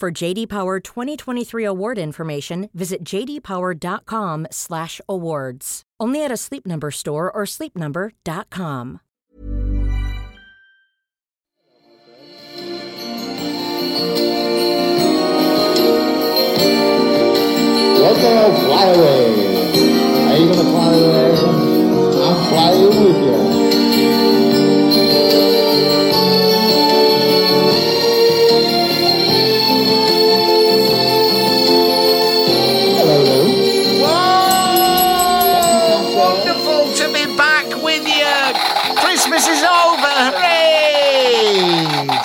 For JD Power 2023 award information, visit jdpower.com/awards. Only at a Sleep Number store or sleepnumber.com. Let's go fly away. Are you going to fly away? I'm flying with you.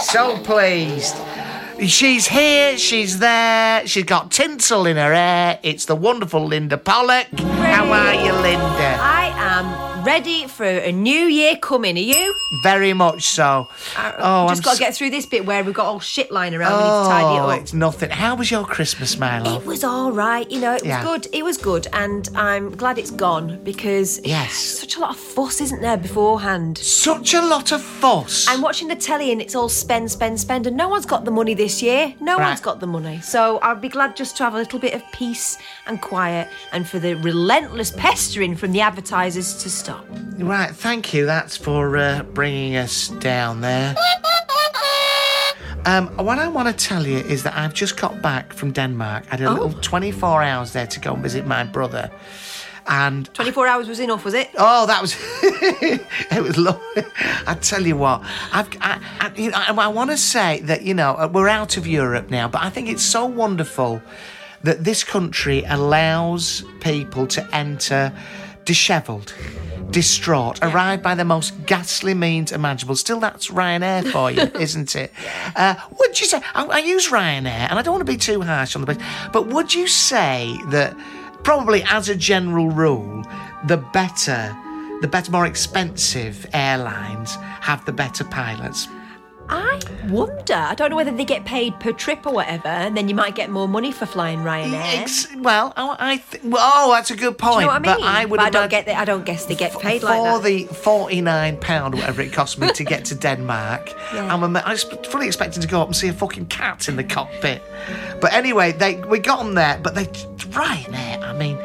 So pleased. She's here, she's there, she's got tinsel in her hair. It's the wonderful Linda Pollock. Great. How are you, Linda? I am ready for a new year coming, are you? Very much so. I've just got to get through this bit where we've got all shit lying around. We need to tidy it up. Oh, it's nothing. How was your Christmas, my love? It was all right, you know, it was good. It was good, and I'm glad it's gone because such a lot of fuss, isn't there, beforehand? Such a lot of fuss. I'm watching the telly and it's all spend, spend, spend, and no one's got the money this year. No one's got the money. So I'd be glad just to have a little bit of peace and quiet and for the relentless pestering from the advertisers to stop. Right, thank you. That's for bringing us down there. What I want to tell you is that I've just got back from Denmark. I had a little 24 hours there to go and visit my brother. And 24 hours was enough, was it? Oh, that was... it was lovely. I tell you what, I want to say that, you know, we're out of Europe now, but I think it's so wonderful that this country allows people to enter dishevelled, distraught, arrived by the most ghastly means imaginable. Still, that's Ryanair for you, isn't it? Would you say... I use Ryanair, and I don't want to be too harsh on the place, but would you say that... Probably, as a general rule, the better, more expensive airlines have the better pilots. I wonder. I don't know whether they get paid per trip or whatever, and then you might get more money for flying Ryanair. That's a good point. Do you know what I mean? I don't guess they get paid like that. For the £49, whatever it cost me to get to Denmark, I was fully expecting to go up and see a fucking cat in the cockpit. But anyway, we got on there, but Ryanair, I mean,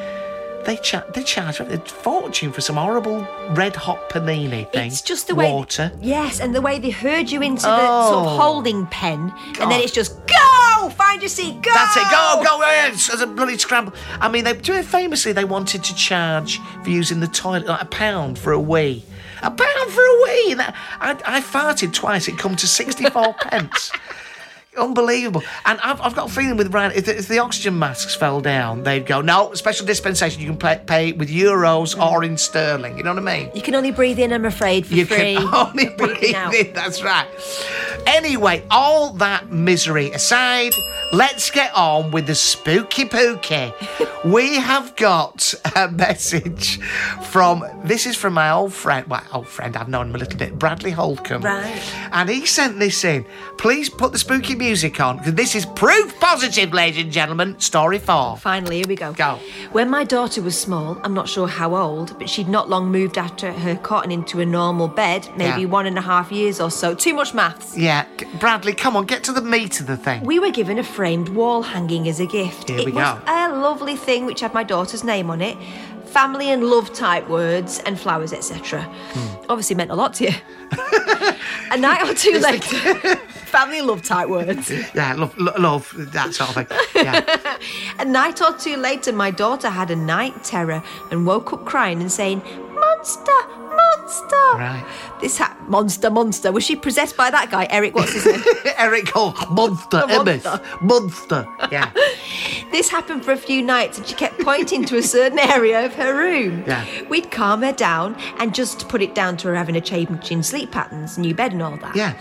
they charge a fortune for some horrible red-hot panini thing. It's just the way... Water. Yes, and the way they herd you into the sort of holding pen, and then it's just, go! Find your seat, go! That's it, go! It's a bloody scramble. I mean, famously, they wanted to charge for using the toilet, like £1 for a wee. £1 for a wee! And I farted twice, it come to 64 pence. Unbelievable. And I've got a feeling with Ryan, if the oxygen masks fell down, they'd go, no, special dispensation, you can pay with euros or in sterling. You know what I mean? You can only breathe in, I'm afraid, for free. You can only breathe in, that's right. Anyway, all that misery aside, let's get on with the spooky pooky. We have got a message from my old friend, I've known him a little bit, Bradley Holcomb. Right. And he sent this in. Please put the spooky music on, because this is proof positive, ladies and gentlemen. Story 4. Finally, here we go. Go. When my daughter was small, I'm not sure how old, but she'd not long moved after her cot and into a normal bed, maybe 1.5 years or so. Too much maths. Yeah. Bradley, come on, get to the meat of the thing. We were given a framed wall hanging as a gift. It was a lovely thing which had my daughter's name on it, family and love type words and flowers, etc. Obviously meant a lot to you. A night or two later... Family love type words. Yeah, love, that sort of thing. Yeah. A night or two later, my daughter had a night terror and woke up crying and saying, "Monster, monster." Right. This monster. Was she possessed by that guy, Eric? What's his name? Eric Hall. Monster. Monster. Yeah. This happened for a few nights, and she kept pointing to a certain area of her room. Yeah. We'd calm her down and just put it down to her having a change in sleep patterns, new bed, and all that. Yeah.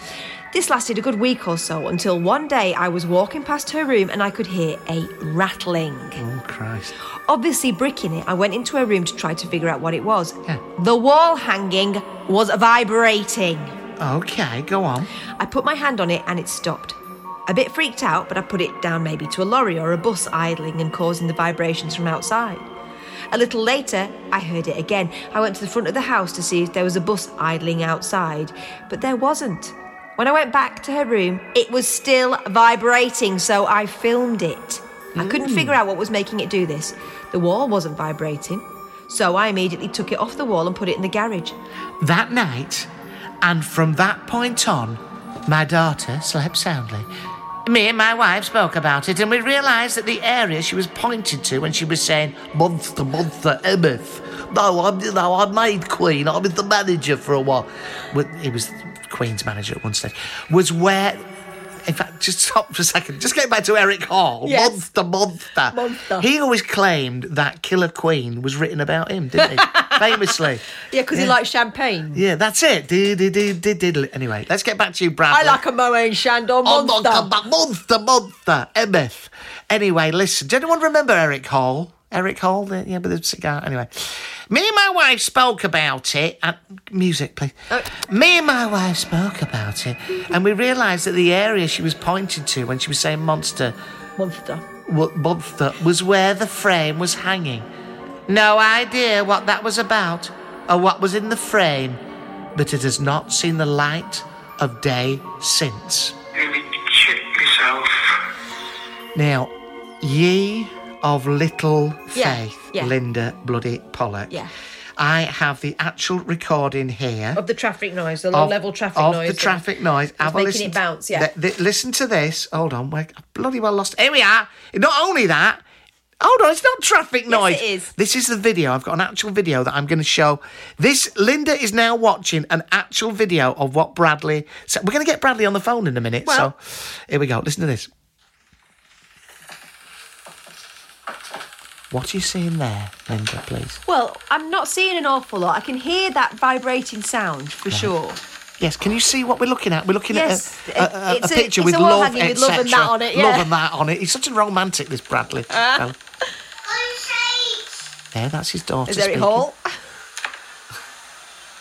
This lasted a good week or so until one day I was walking past her room and I could hear a rattling. Oh, Christ. Obviously bricking it, I went into her room to try to figure out what it was. Yeah. The wall hanging was vibrating. Okay, go on. I put my hand on it and it stopped. A bit freaked out, but I put it down maybe to a lorry or a bus idling and causing the vibrations from outside. A little later, I heard it again. I went to the front of the house to see if there was a bus idling outside, but there wasn't. When I went back to her room, it was still vibrating, so I filmed it. I couldn't figure out what was making it do this. The wall wasn't vibrating, so I immediately took it off the wall and put it in the garage. That night, and from that point on, my daughter slept soundly. Me and my wife spoke about it, and we realised that the area she was pointed to when she was saying, "Monster, monster, Emmeth. No, I'm made Queen. I was the manager for a while." It was Queen's manager at one stage, was where, in fact, just stop for a second, just getting back to Eric Hall, yes. Monster. He always claimed that Killer Queen was written about him, didn't he? Famously. Yeah, because he likes champagne. Yeah, that's it. Anyway, let's get back to you, Bradley. I like a Moët & Chandon monster. Monster, MF. Anyway, listen, does anyone remember Eric Hall? Eric Hall, but the cigar. Anyway, me and my wife spoke about it. And music, please. Me and my wife spoke about it, and we realised that the area she was pointing to when she was saying monster, was where the frame was hanging. No idea what that was about or what was in the frame, but it has not seen the light of day since. Really shit yourself. Now, ye of little faith, Linda bloody Pollock. Yeah. I have the actual recording here. Of the traffic noise, the low-level traffic noise. Of the traffic noise. It's making it bounce, yeah. Listen to this. Hold on, I bloody well lost. Here we are. Not only that, hold on, it's not traffic noise. Yes, it is. This is the video. I've got an actual video that I'm going to show. This, Linda is now watching an actual video of what Bradley... So we're going to get Bradley on the phone in a minute, so here we go. Listen to this. What are you seeing there, Linda, please? Well, I'm not seeing an awful lot. I can hear that vibrating sound for sure. Yes, can you see what we're looking at? We're looking at a picture with love, etc. With love and that on it, yeah. Love and that on it. He's such a romantic, this Bradley. Yeah, that's his daughter. Is Eric Hall?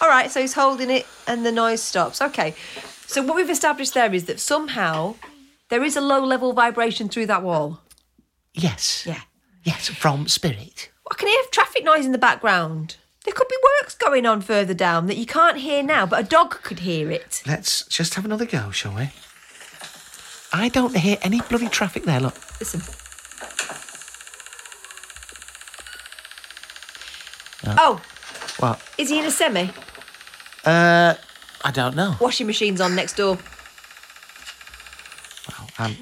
All right, so he's holding it and the noise stops. Okay, so what we've established there is that somehow there is a low-level vibration through that wall. Yes. Yeah. Yes, from spirit. I can hear traffic noise in the background. There could be works going on further down that you can't hear now, but a dog could hear it. Let's just have another go, shall we? I don't hear any bloody traffic there, look. Listen. Oh. What? Is he in a semi? I don't know. Washing machine's on next door.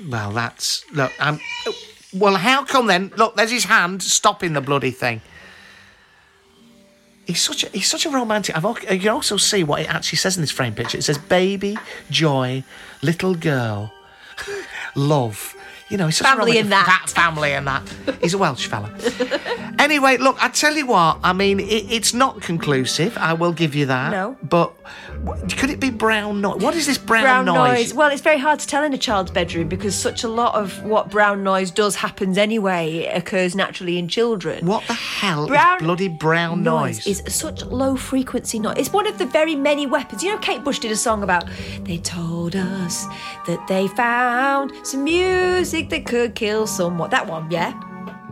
Well, that's... Look, I'm... Oh. Well, how come then? Look, there's his hand stopping the bloody thing. He's such a romantic. You can also see what it actually says in this frame picture. It says, "Baby, joy, little girl, love." You know, he's such family a romantic. That family and that. He's a Welsh fella. Anyway, look, I tell you what. I mean, it's not conclusive. I will give you that. No. But could it be brown noise? What is this brown noise? Well, it's very hard to tell in a child's bedroom because such a lot of what brown noise does happens anyway. It occurs naturally in children. What the hell is bloody brown noise? Is such low frequency noise. It's one of the very many weapons. You know, Kate Bush did a song about. They told us that they found some music that could kill someone. That one, yeah.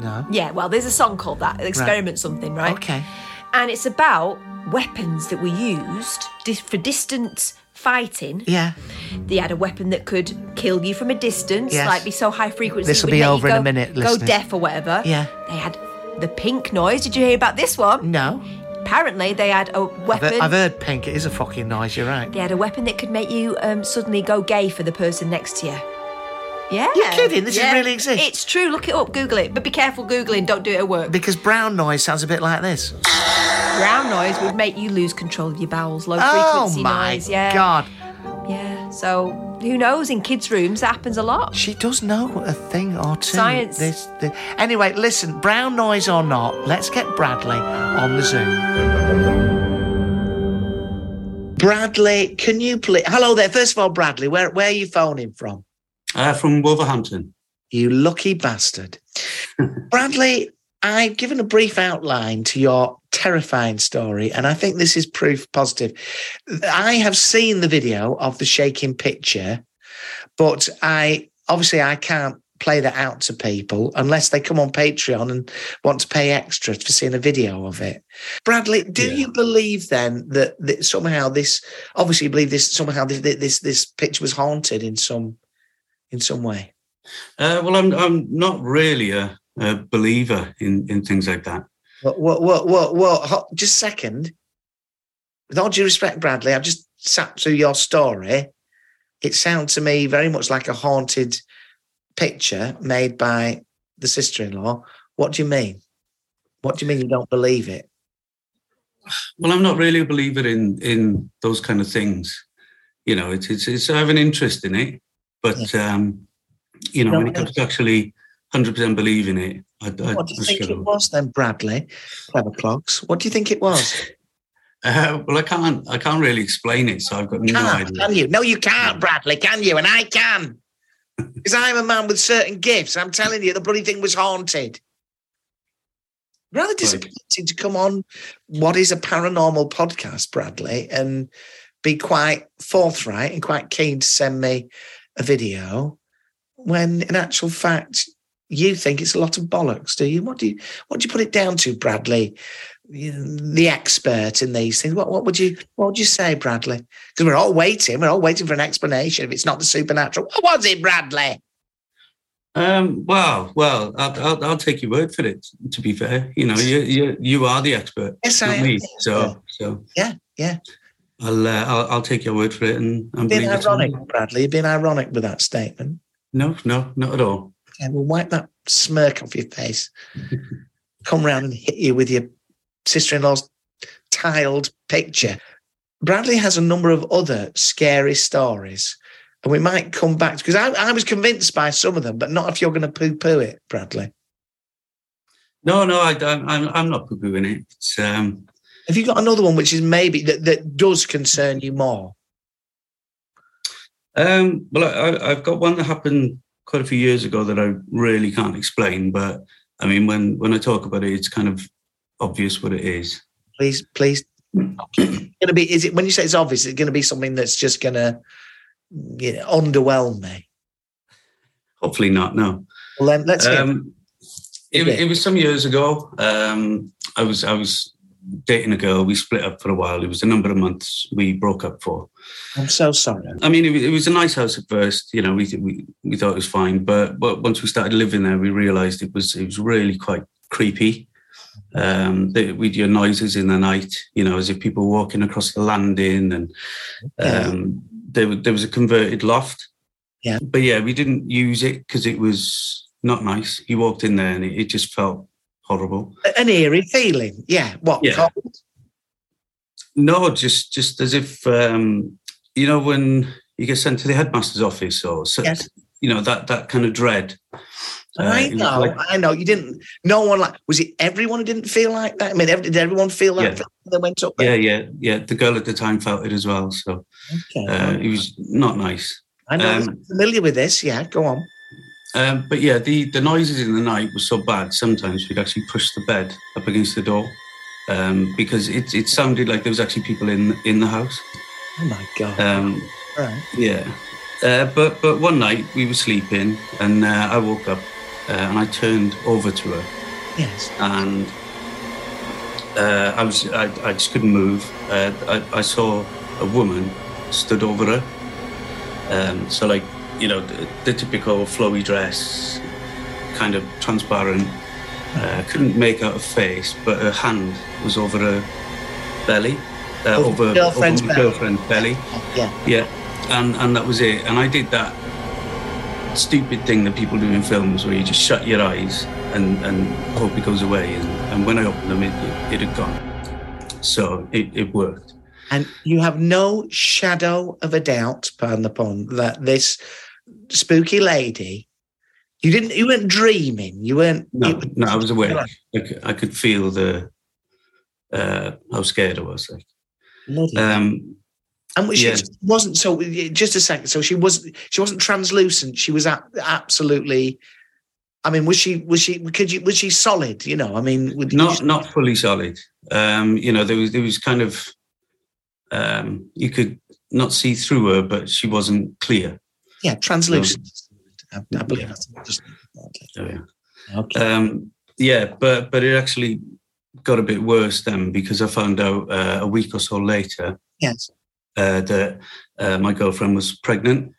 No. Yeah, well, there's a song called that, Experiment Something, right? Okay. And it's about weapons that were used for distance fighting. Yeah. They had a weapon that could kill you from a distance, like be so high frequency. This will be over in a minute, listeners. Go deaf or whatever. Yeah. They had the pink noise. Did you hear about this one? No. Apparently they had a weapon... I've heard pink, it is a fucking noise, you're right. They had a weapon that could make you suddenly go gay for the person next to you. Yeah. You're kidding, this really exists. It's true, look it up, Google it. But be careful Googling, don't do it at work. Because brown noise sounds a bit like this. Brown noise would make you lose control of your bowels, low frequency noise. Oh, my God. Yeah, so... Who knows? In kids' rooms, that happens a lot. She does know a thing or two. Science. Anyway, listen, brown noise or not, let's get Bradley on the Zoom. Bradley, can you please... Hello there. First of all, Bradley, where are you phoning from? From Wolverhampton. You lucky bastard. Bradley, I've given a brief outline to your terrifying story, and I think this is proof positive. I have seen the video of the shaking picture, but I can't play that out to people unless they come on Patreon and want to pay extra for seeing a video of it. Bradley, do you believe then that somehow this, obviously you believe this, somehow this picture was haunted in some way? Well, I'm not really a believer in things like that. What? Just a second. With all due respect, Bradley, I've just sat through your story. It sounds to me very much like a haunted picture made by the sister-in-law. What do you mean? What do you mean you don't believe it? Well, I'm not really a believer in those kind of things. You know, it's I have an interest in it, but you know, when it comes to actually 100% believe in it. What do you think it was then, Bradley? Clever clogs. What do you think it was? Well, I can't really explain it, so I've got no idea. Can you? No, you can't, Bradley, can you? And I can. Because I'm a man with certain gifts. I'm telling you, the bloody thing was haunted. Rather disappointed to come on what is a paranormal podcast, Bradley, and be quite forthright and quite keen to send me a video when, in actual fact... You think it's a lot of bollocks, do you? What do you put it down to, Bradley, the expert in these things? What would you say, Bradley? Because we're all waiting. We're all waiting for an explanation if it's not the supernatural. What was it, Bradley? Well, I'll take your word for it. To be fair, you know, you are the expert. Yes, I am. So yeah. I'll take your word for it. And I'm being ironic, Bradley. You've been ironic with that statement. No, not at all. Yeah, well, wipe that smirk off your face. Come round and hit you with your sister-in-law's tiled picture. Bradley has a number of other scary stories, and we might come back because I was convinced by some of them, but not if you're going to poo-poo it, Bradley. No, I'm not poo-pooing it. It's, have you got another one which is maybe that does concern you more? Well, I've got one that happened quite a few years ago that I really can't explain, but I mean, when I talk about it, it's kind of obvious what it is. Please. Is it when you say it's obvious? Is it going to be something that's just going to underwhelm me? Hopefully not. No. Well, then let's. It was some years ago. I was dating a girl. We split up for a while. It was a number of months we broke up for. I'm so sorry. I mean, it was a nice house at first. You know, we thought it was fine, but once we started living there, we realised it was really quite creepy. We'd hear noises in the night, you know, as if people were walking across the landing, and there was a converted loft. Yeah, but we didn't use it because it was not nice. You walked in there and it just felt horrible. An eerie feeling, yeah. What, cold? No, just as if, you know, when you get sent to the headmaster's office or, you know, that kind of dread. I know. Was it everyone who didn't feel like that? I mean, did everyone feel that when they went up there? Yeah. The girl at the time felt it as well, so it was not nice. I know, I'm familiar with this, go on. But yeah, the noises in the night were so bad, sometimes we'd actually push the bed up against the door because it sounded like there was actually people in the house. Oh, my God. Right. Yeah. But one night we were sleeping and I woke up and I turned over to her. Yes. And I just couldn't move. I saw a woman stood over her. So, like, you know, the typical flowy dress, kind of transparent. Couldn't make out a face, but her hand was over her belly, over girlfriend's belly. Yeah. And that was it. And I did that stupid thing that people do in films where you just shut your eyes and hope it goes away. And when I opened them, it had gone. So it worked. And you have no shadow of a doubt, pardon the pun, that this spooky lady, you weren't dreaming. You weren't. No, I was awake. I could feel how scared I was. She wasn't. So just a second. So she wasn't translucent. She was absolutely. I mean, was she solid? You know, I mean, not fully solid. There was kind of. You could not see through her, but she wasn't clear. Yeah, translucent. I believe that's just okay. But it actually got a bit worse then, because I found out a week or so later. Yes. That my girlfriend was pregnant.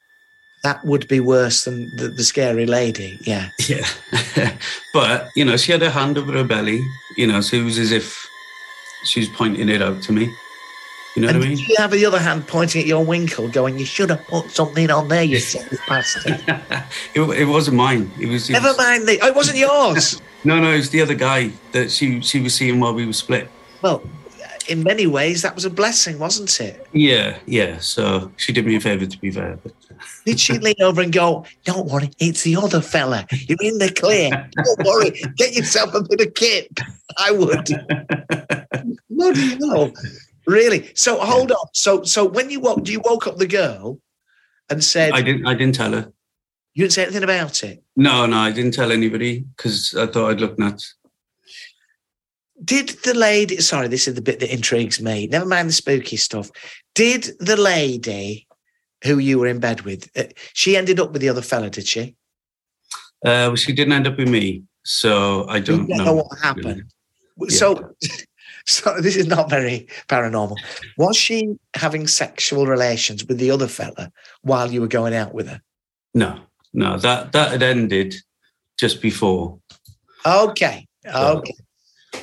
That would be worse than the scary lady. Yeah. Yeah. But she had her hand over her belly. So it was as if she was pointing it out to me. You know what I mean? Did you have the other hand pointing at your winkle going, you should have put something on there, you silly bastard? It wasn't mine. It wasn't yours. No, it was the other guy that she was seeing while we were split. Well, in many ways, that was a blessing, wasn't it? Yeah. So she did me a favour, to be fair. But... did she lean over and go, don't worry, it's the other fella. You're in the clear. Don't worry. Get yourself a bit of kip. I would. What do you know? Really? So hold on. So when you woke up the girl and said... I didn't tell her. You didn't say anything about it? No, I didn't tell anybody because I thought I'd look nuts. Did the lady... Sorry, this is the bit that intrigues me. Never mind the spooky stuff. Did the lady who you were in bed with, she ended up with the other fella, did she? Well, she didn't end up with me, so I don't know what happened. Really. So... Yeah. So this is not very paranormal. Was she having sexual relations with the other fella while you were going out with her? No, that had ended just before. Okay.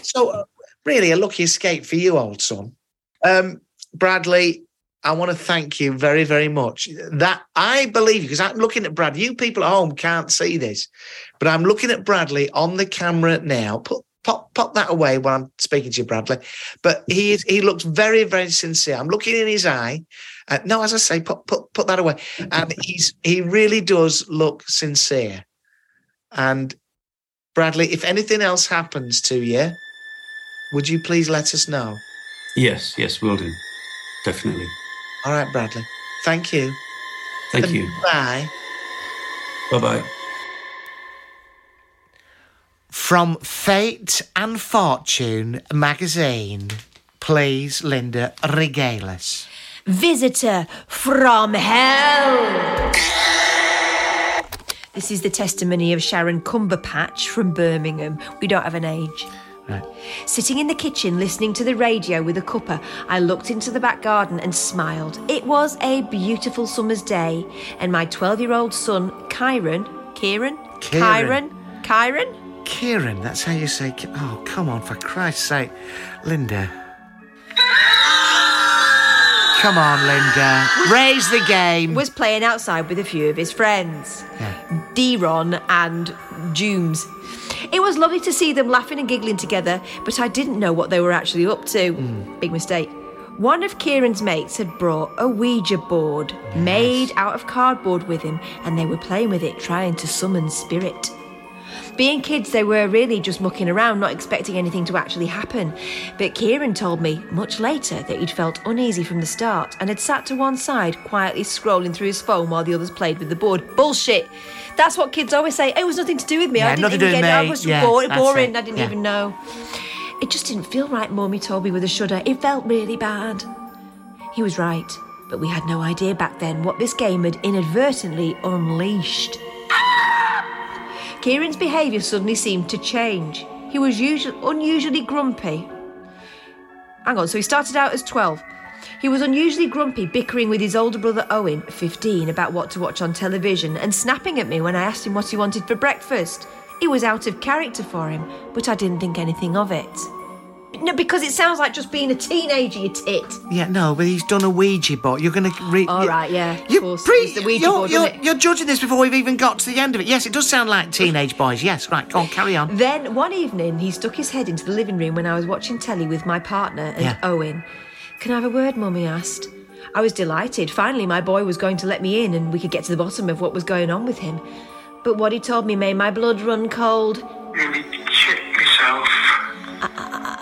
So really a lucky escape for you, old son. Bradley, I want to thank you very, very much. That I believe you, because I'm looking at Brad. You people at home can't see this, but I'm looking at Bradley on the camera now. Pop that away while I'm speaking to you, Bradley. But he looks very, very sincere. I'm looking in his eye. No, as I say, put that away. And he really does look sincere. And Bradley, if anything else happens to you, would you please let us know? Yes, will do. Definitely. All right, Bradley. Thank you. Thank you. Bye. Bye-bye. From Fate and Fortune magazine, please, Linda, regale us. Visitor from hell. This is the testimony of Sharon Cumberpatch from Birmingham. We don't have an age. Right. Sitting in the kitchen listening to the radio with a cuppa, I looked into the back garden and smiled. It was a beautiful summer's day, and my 12-year-old son, Kieran, that's how you say... Oh, come on, for Christ's sake. Linda. Come on, Linda. Raise the game. Was playing outside with a few of his friends. Yeah. D-Ron and Jooms. It was lovely to see them laughing and giggling together, but I didn't know what they were actually up to. Mm. Big mistake. One of Kieran's mates had brought a Ouija board made out of cardboard with him, and they were playing with it, trying to summon spirit. Being kids, they were really just mucking around, not expecting anything to actually happen. But Kieran told me much later that he'd felt uneasy from the start and had sat to one side, quietly scrolling through his phone while the others played with the board. Bullshit! That's what kids always say. It was nothing to do with me. Yeah, I didn't even get it. I was boring. I didn't even know. It just didn't feel right, Mummy told me with a shudder. It felt really bad. He was right, but we had no idea back then what this game had inadvertently unleashed. Kieran's behaviour suddenly seemed to change. He was unusually grumpy. Hang on, so he started out as 12. He was unusually grumpy, bickering with his older brother Owen, 15, about what to watch on television and snapping at me when I asked him what he wanted for breakfast. It was out of character for him, but I didn't think anything of it. No, because it sounds like just being a teenager, you tit. Yeah, no, but he's done a Ouija board. You're going to... You're judging this before we've even got to the end of it. Yes, it does sound like teenage boys. Yes, right, go on, carry on. Then, one evening, he stuck his head into the living room when I was watching telly with my partner and Owen. Can I have a word, Mum? He asked. I was delighted. Finally, my boy was going to let me in and we could get to the bottom of what was going on with him. But what he told me made my blood run cold. Let me check myself.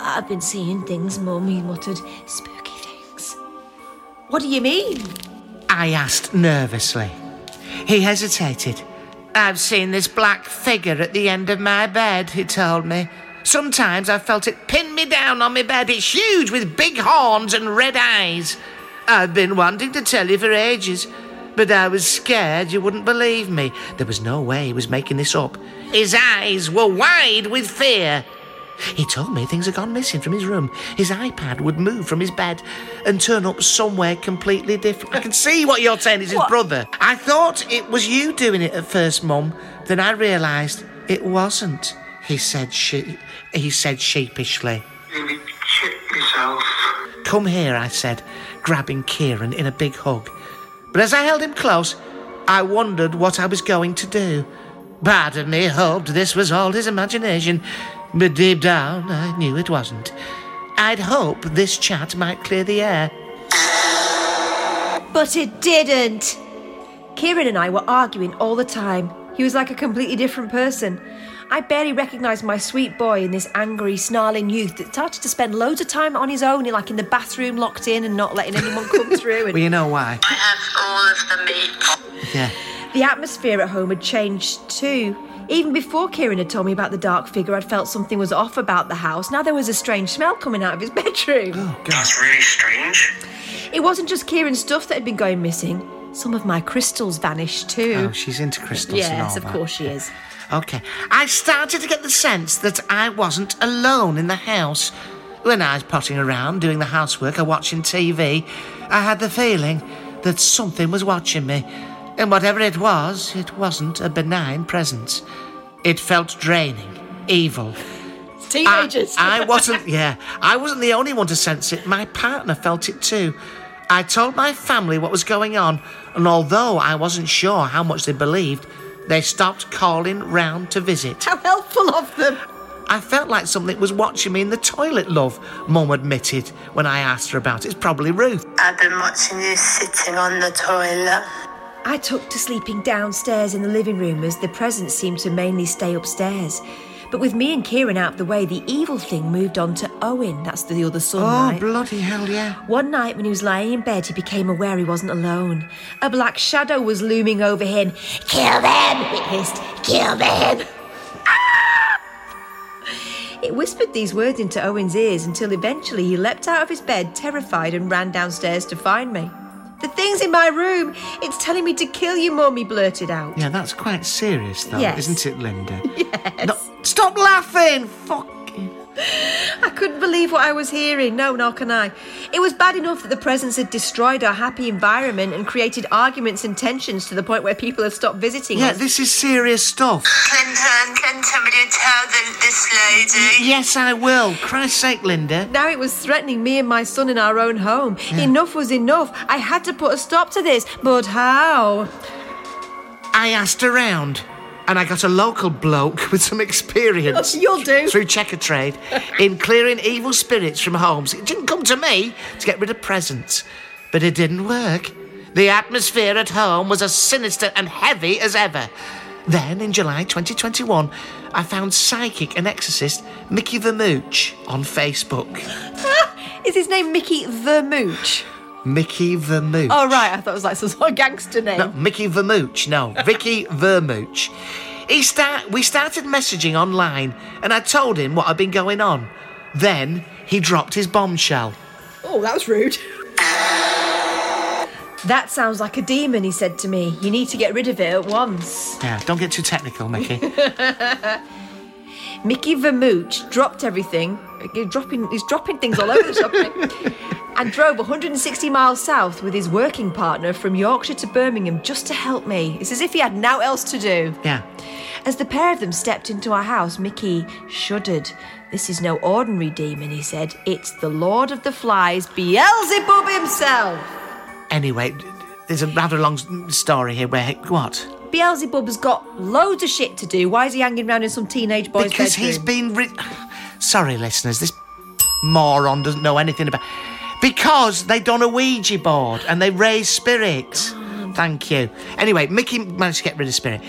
I've been seeing things, Mum, he muttered. Spooky things. What do you mean? I asked nervously. He hesitated. I've seen this black figure at the end of my bed, he told me. Sometimes I felt it pin me down on my bed. It's huge with big horns and red eyes. I've been wanting to tell you for ages, but I was scared you wouldn't believe me. There was no way he was making this up. His eyes were wide with fear. He told me things had gone missing from his room. His iPad would move from his bed and turn up somewhere completely different. I can see what you're saying is his brother. I thought it was you doing it at first, Mum. Then I realised it wasn't, he said sheepishly. Let me check myself. Come here, I said, grabbing Kieran in a big hug. But as I held him close, I wondered what I was going to do. Part of me hoped this was all his imagination, but deep down I knew it wasn't. I'd hope this chat might clear the air. But it didn't. Kieran and I were arguing all the time. He was like a completely different person. I barely recognised my sweet boy in this angry, snarling youth that started to spend loads of time on his own, like in the bathroom, locked in and not letting anyone come through. And... Well, you know why. I have all of the meat. Yeah. The atmosphere at home had changed too. Even before Kieran had told me about the dark figure, I'd felt something was off about the house. Now there was a strange smell coming out of his bedroom. Oh, God. That's really strange. It wasn't just Kieran's stuff that had been going missing. Some of my crystals vanished too. Oh, she's into crystals and all that. Yes, of course she is. OK. I started to get the sense that I wasn't alone in the house. When I was potting around, doing the housework or watching TV, I had the feeling that something was watching me. And whatever it wasn't a benign presence. It felt draining, evil. Teenagers. I wasn't the only one to sense it. My partner felt it too. I told my family what was going on, and although I wasn't sure how much they believed, they stopped calling round to visit. How helpful of them. I felt like something was watching me in the toilet, love, Mum admitted when I asked her about it. It's probably Ruth. I've been watching you sitting on the toilet. I took to sleeping downstairs in the living room as the presence seemed to mainly stay upstairs. But with me and Kieran out of the way, the evil thing moved on to Owen. That's the other son, right? Oh, bloody hell, yeah. One night when he was lying in bed, he became aware he wasn't alone. A black shadow was looming over him. Kill them, it hissed. Kill them. It whispered these words into Owen's ears until eventually he leapt out of his bed, terrified, and ran downstairs to find me. The thing's in my room. It's telling me to kill you, Mum, he blurted out. Yeah, that's quite serious, though, isn't it, Linda? Yes. Stop laughing! Fucking... I couldn't believe what I was hearing. No, nor can I. It was bad enough that the presence had destroyed our happy environment and created arguments and tensions to the point where people had stopped visiting us. Yeah, this is serious stuff. Clinton, can somebody tell this lady? Yes, I will. Christ's sake, Linda. Now it was threatening me and my son in our own home. Yeah. Enough was enough. I had to put a stop to this. But how? I asked around. And I got a local bloke with some experience. You'll do. Through Checker Trade in clearing evil spirits from homes. It didn't come to me to get rid of presents, but it didn't work. The atmosphere at home was as sinister and heavy as ever. Then, in July 2021, I found psychic and exorcist Mickey Vermooch on Facebook. Is his name Mickey Vermooch? Mickey Vermooch. Oh, right, I thought it was like some sort of gangster name. No, Mickey Vermooch, no. Vicky Vermooch. We started messaging online and I told him what had been going on. Then he dropped his bombshell. Oh, that was rude. That sounds like a demon, he said to me. You need to get rid of it at once. Yeah, don't get too technical, Mickey. Mickey Vermooch dropped everything. He's dropping things all over the shop. And drove 160 miles south with his working partner from Yorkshire to Birmingham just to help me. It's as if he had now else to do. Yeah. As the pair of them stepped into our house, Mickey shuddered. "This is no ordinary demon," he said. "It's the Lord of the Flies, Beelzebub himself." Anyway, there's a rather long story here where... What? Beelzebub's got loads of shit to do. Why is he hanging around in some teenage boy's bedroom? Because he's been... Sorry, listeners, this moron doesn't know anything about... Because they done a Ouija board and they raise spirits. God. Thank you. Anyway, Mickey managed to get rid of spirit.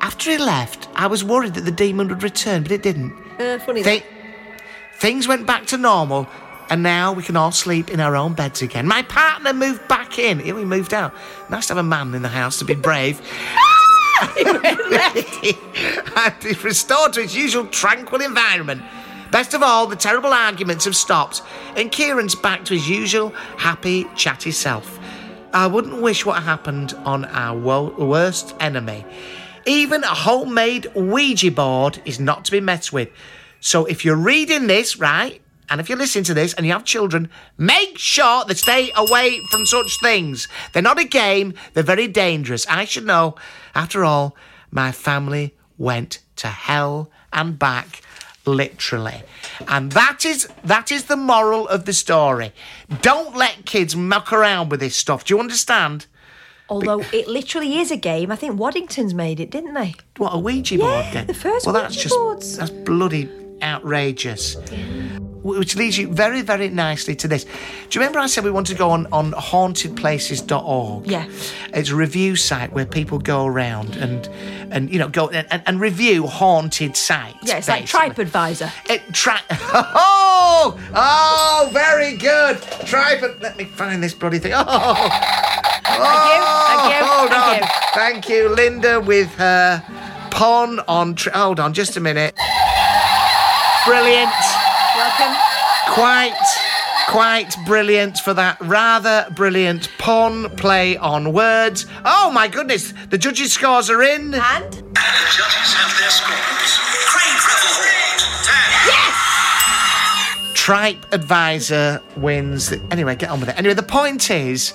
After he left, I was worried that the demon would return, but it didn't. Funny things went back to normal, and now we can all sleep in our own beds again. My partner moved back in. He moved out. Nice to have a man in the house to be brave. And he's restored to his usual tranquil environment. Best of all, the terrible arguments have stopped, and Kieran's back to his usual happy, chatty self. I wouldn't wish what happened on our worst enemy. Even a homemade Ouija board is not to be messed with. So if you're reading this, right, and if you're listening to this and you have children, make sure they stay away from such things. They're not a game, they're very dangerous. I should know. After all, my family went to hell and back. Literally. And that is the moral of the story. Don't let kids muck around with this stuff. Do you understand? Although it literally is a game. I think Waddington's made it, didn't they? What, a Ouija board game? The first Ouija boards. That's bloody outrageous. Yeah. Which leads you very, very nicely to this. Do you remember I said we want to go on hauntedplaces.org? Yeah. It's a review site where people go around and you know, go and review haunted sites. Yeah, it's basically. Like TripAdvisor. Oh, very good. Let me find this bloody thing. Thank you. Thank you, Linda, with her pon on... Hold on, just a minute. Brilliant. Welcome. Quite brilliant for that rather brilliant pun play on words. Oh, my goodness. The judges' scores are in. And? The judges have their scores. Craig Revelhorn, 10. Yes! TripAdvisor wins. Anyway, get on with it. Anyway, the point is...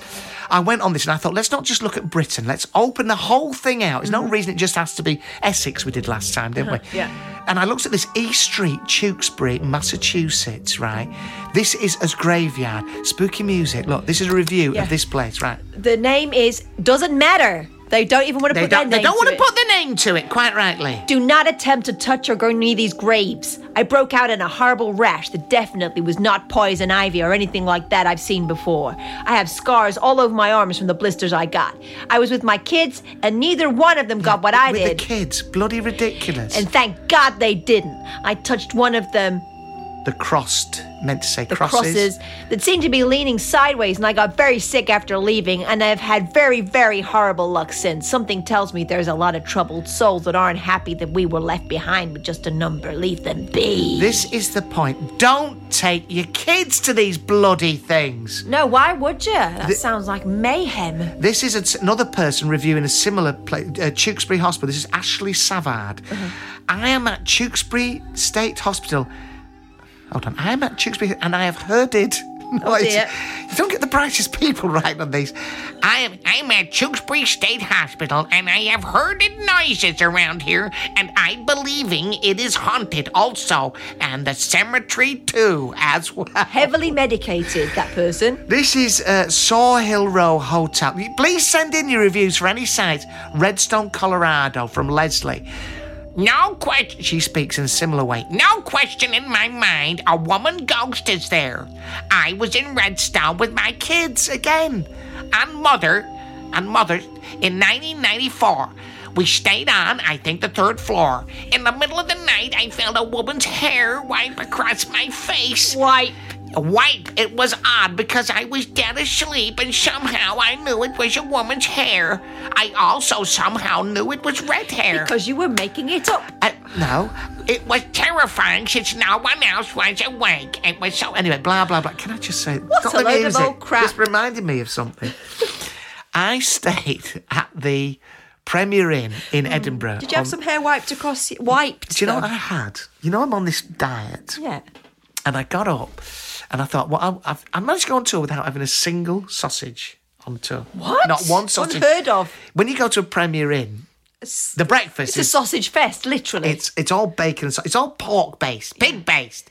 I went on this and I thought, let's not just look at Britain. Let's open the whole thing out. There's no reason it just has to be Essex we did last time, didn't we? Yeah. And I looked at this East Street, Tewkesbury, Massachusetts, right? This is as graveyard. Spooky music. Look, this is a review of this place, right? The name is Doesn't Matter. They don't even want to put their name to it. They don't want to put their name to it, quite rightly. Do not attempt to touch or go near these graves. I broke out in a horrible rash that definitely was not poison ivy or anything like that I've seen before. I have scars all over my arms from the blisters I got. I was with my kids, and neither one of them got what I did. With the kids, bloody ridiculous. And thank God they didn't. I touched one of them. The crosses that seemed to be leaning sideways, and I got very sick after leaving, and I've had very, very horrible luck since. Something tells me there's a lot of troubled souls that aren't happy that we were left behind with just a number. Leave them be. This is the point. Don't take your kids to these bloody things. No, why would you? That sounds like mayhem. This is another person reviewing a similar place, Tewkesbury Hospital. This is Ashley Savard. Mm-hmm. I am at Tewkesbury State Hospital. Hold on, I'm at Tewkesbury and I have heard. You don't get the brightest people right on these. I'm at Tewkesbury State Hospital and I have heard noises around here and I'm believing it is haunted also, and the cemetery too as well. Heavily medicated, that person. This is Sawhill Row Hotel. Please send in your reviews for any sites. Redstone, Colorado, from Leslie. No question... She speaks in a similar way. No question in my mind, a woman ghost is there. I was in Redstone with my kids again. And mother in 1994. We stayed on, I think, the third floor. In the middle of the night, I felt a woman's hair wipe across my face. Wipe. It was odd because I was dead asleep and somehow I knew it was a woman's hair. I also somehow knew it was red hair. Because you were making it up. No. It was terrifying since no one else was awake. It was so... Anyway, blah, blah, blah. Can I just say... What a load of old crap. This reminded me of something. I stayed at the Premier Inn in Edinburgh. Did you have some hair wiped across... Wiped? Do you know what I had? You know I'm on this diet. Yeah. And I got up... And I thought, well, I managed to go on tour without having a single sausage on tour. What? Not one sausage. Unheard of. When you go to a Premier Inn, The breakfast is a sausage fest, literally. It's all bacon. It's all pork based, pig based.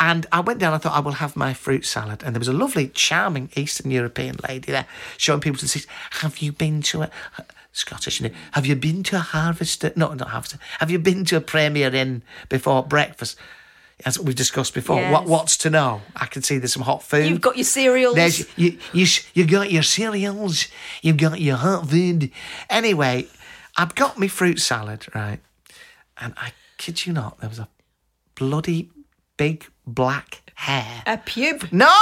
And I went down, I thought, I will have my fruit salad. And there was a lovely, charming Eastern European lady there showing people to see, have you been to a... Scottish, isn't it? Have you been to a Harvester? No, not Harvester. Have you been to a Premier Inn before breakfast? As we've discussed before, yes. What's to know? I can see there's some hot food. You've got your cereals. You got your cereals. You've got your hot food. Anyway, I've got my fruit salad, right? And I kid you not, there was a bloody big black hair. A pube? No,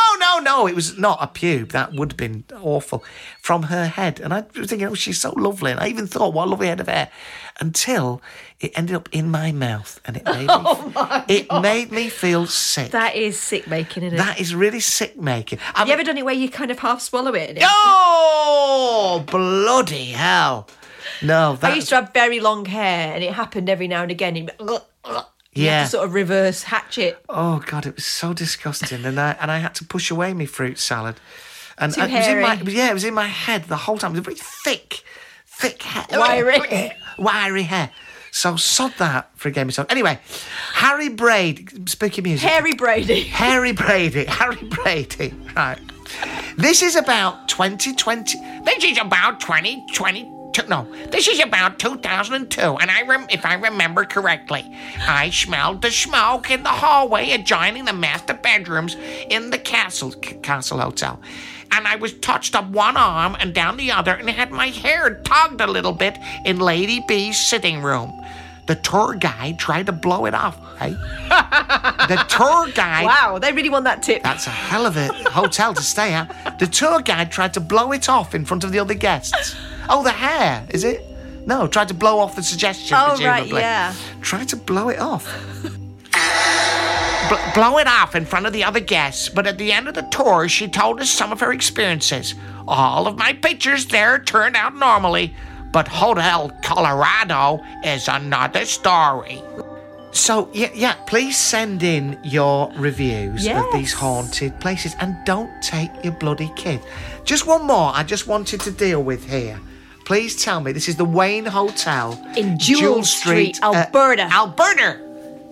it was not a pube. That would have been awful. From her head. And I was thinking, oh, she's so lovely. And I even thought, what a lovely head of hair. Until it ended up in my mouth. And it made me feel sick. That is sick making, isn't it? That is really sick making. Have you ever done it where you kind of half swallow it? Oh, bloody hell. No, I used to have very long hair and it happened every now and again. You had to sort of reverse hatch it. Oh God, it was so disgusting, and I had to push away my fruit salad, and it was in my head the whole time. It was very thick hair, wiry hair. So sod that for a game of sod. Anyway, Harry Brady, spooky music. Harry Brady. Right, this is about 2002, and if I remember correctly, I smelled the smoke in the hallway adjoining the master bedrooms in the Castle Hotel. And I was touched up one arm and down the other and had my hair tugged a little bit in Lady B's sitting room. The tour guide tried to blow it off, right? The tour guide... Wow, they really want that tip. That's a hell of a hotel to stay at. The tour guide tried to blow it off in front of the other guests. Oh, the hair, is it? No, tried to blow off the suggestion, presumably. Right, yeah. Tried to blow it off. Blow it off in front of the other guests, but at the end of the tour, she told us some of her experiences. All of my pictures there turned out normally, but Hotel Colorado is another story. So, yeah, please send in your reviews of these haunted places and don't take your bloody kid. Just one more I just wanted to deal with here. Please tell me, this is the Wayne Hotel. In Jewel Street, Alberta. Alberta!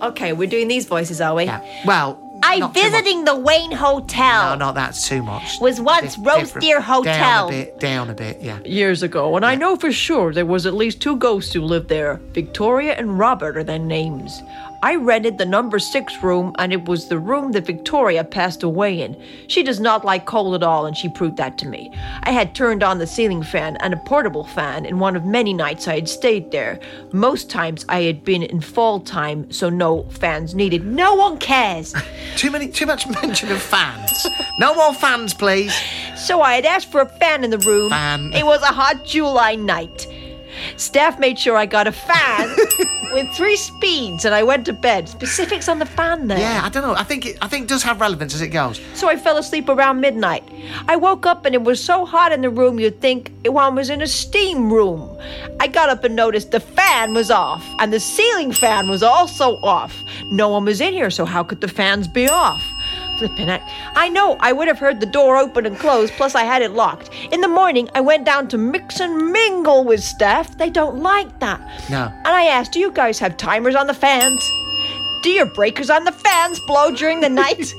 Okay, we're doing these voices, are we? Yeah. Well... I'm visiting the Wayne Hotel. No, that's too much. Was once roast deer hotel. Down a bit, yeah. Years ago, and I know for sure there was at least two ghosts who lived there. Victoria and Robert are their names. I rented the number 6 room, and it was the room that Victoria passed away in. She does not like cold at all, and she proved that to me. I had turned on the ceiling fan and a portable fan in one of many nights I had stayed there. Most times I had been in fall time, so no fans needed. No one cares. Too much mention of fans. No more fans, please. So I had asked for a fan in the room. It was a hot July night. Staff made sure I got a fan with 3 speeds, and I went to bed. Specifics on the fan there. Yeah, I don't know. I think it does have relevance as it goes. So I fell asleep around midnight. I woke up and it was so hot in the room you'd think one was in a steam room. I got up and noticed the fan was off, and the ceiling fan was also off. No one was in here, so how could the fans be off? I know, I would have heard the door open and close, plus I had it locked. In the morning, I went down to mix and mingle with staff. They don't like that. No. And I asked, do you guys have timers on the fans? Do your breakers on the fans blow during the night?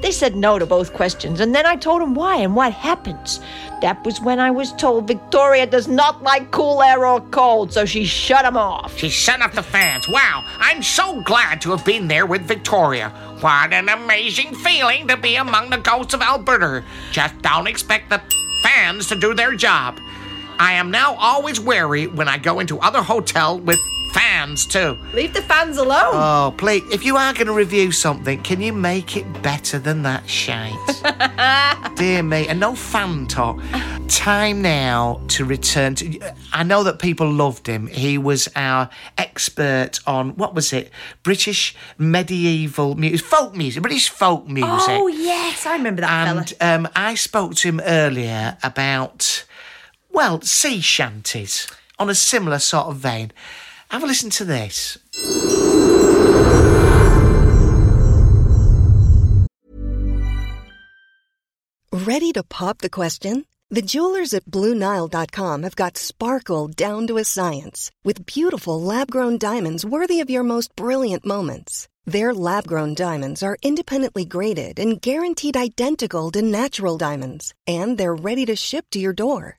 They said no to both questions, and then I told them why and what happens. That was when I was told Victoria does not like cool air or cold, so she shut them off. She shut off the fans. Wow, I'm so glad to have been there with Victoria. What an amazing feeling to be among the ghosts of Alberta. Just don't expect the fans to do their job. I am now always wary when I go into other hotel with fans too. Leave the fans alone. Oh, please. If you are going to review something, can you make it better than that shite? Dear me. And no fan talk. Time now to return to... I know that people loved him. He was our expert on, what was it? British medieval music. Folk music. British folk music. Oh, yes. I remember that fella. And I spoke to him earlier about, well, sea shanties on a similar sort of vein. Have a listen to this. Ready to pop the question The jewelers at BlueNile.com have got sparkle down to a science with beautiful lab-grown diamonds worthy of your most brilliant moments. Their lab-grown diamonds are independently graded and guaranteed identical to natural diamonds, and they're ready to ship to your door.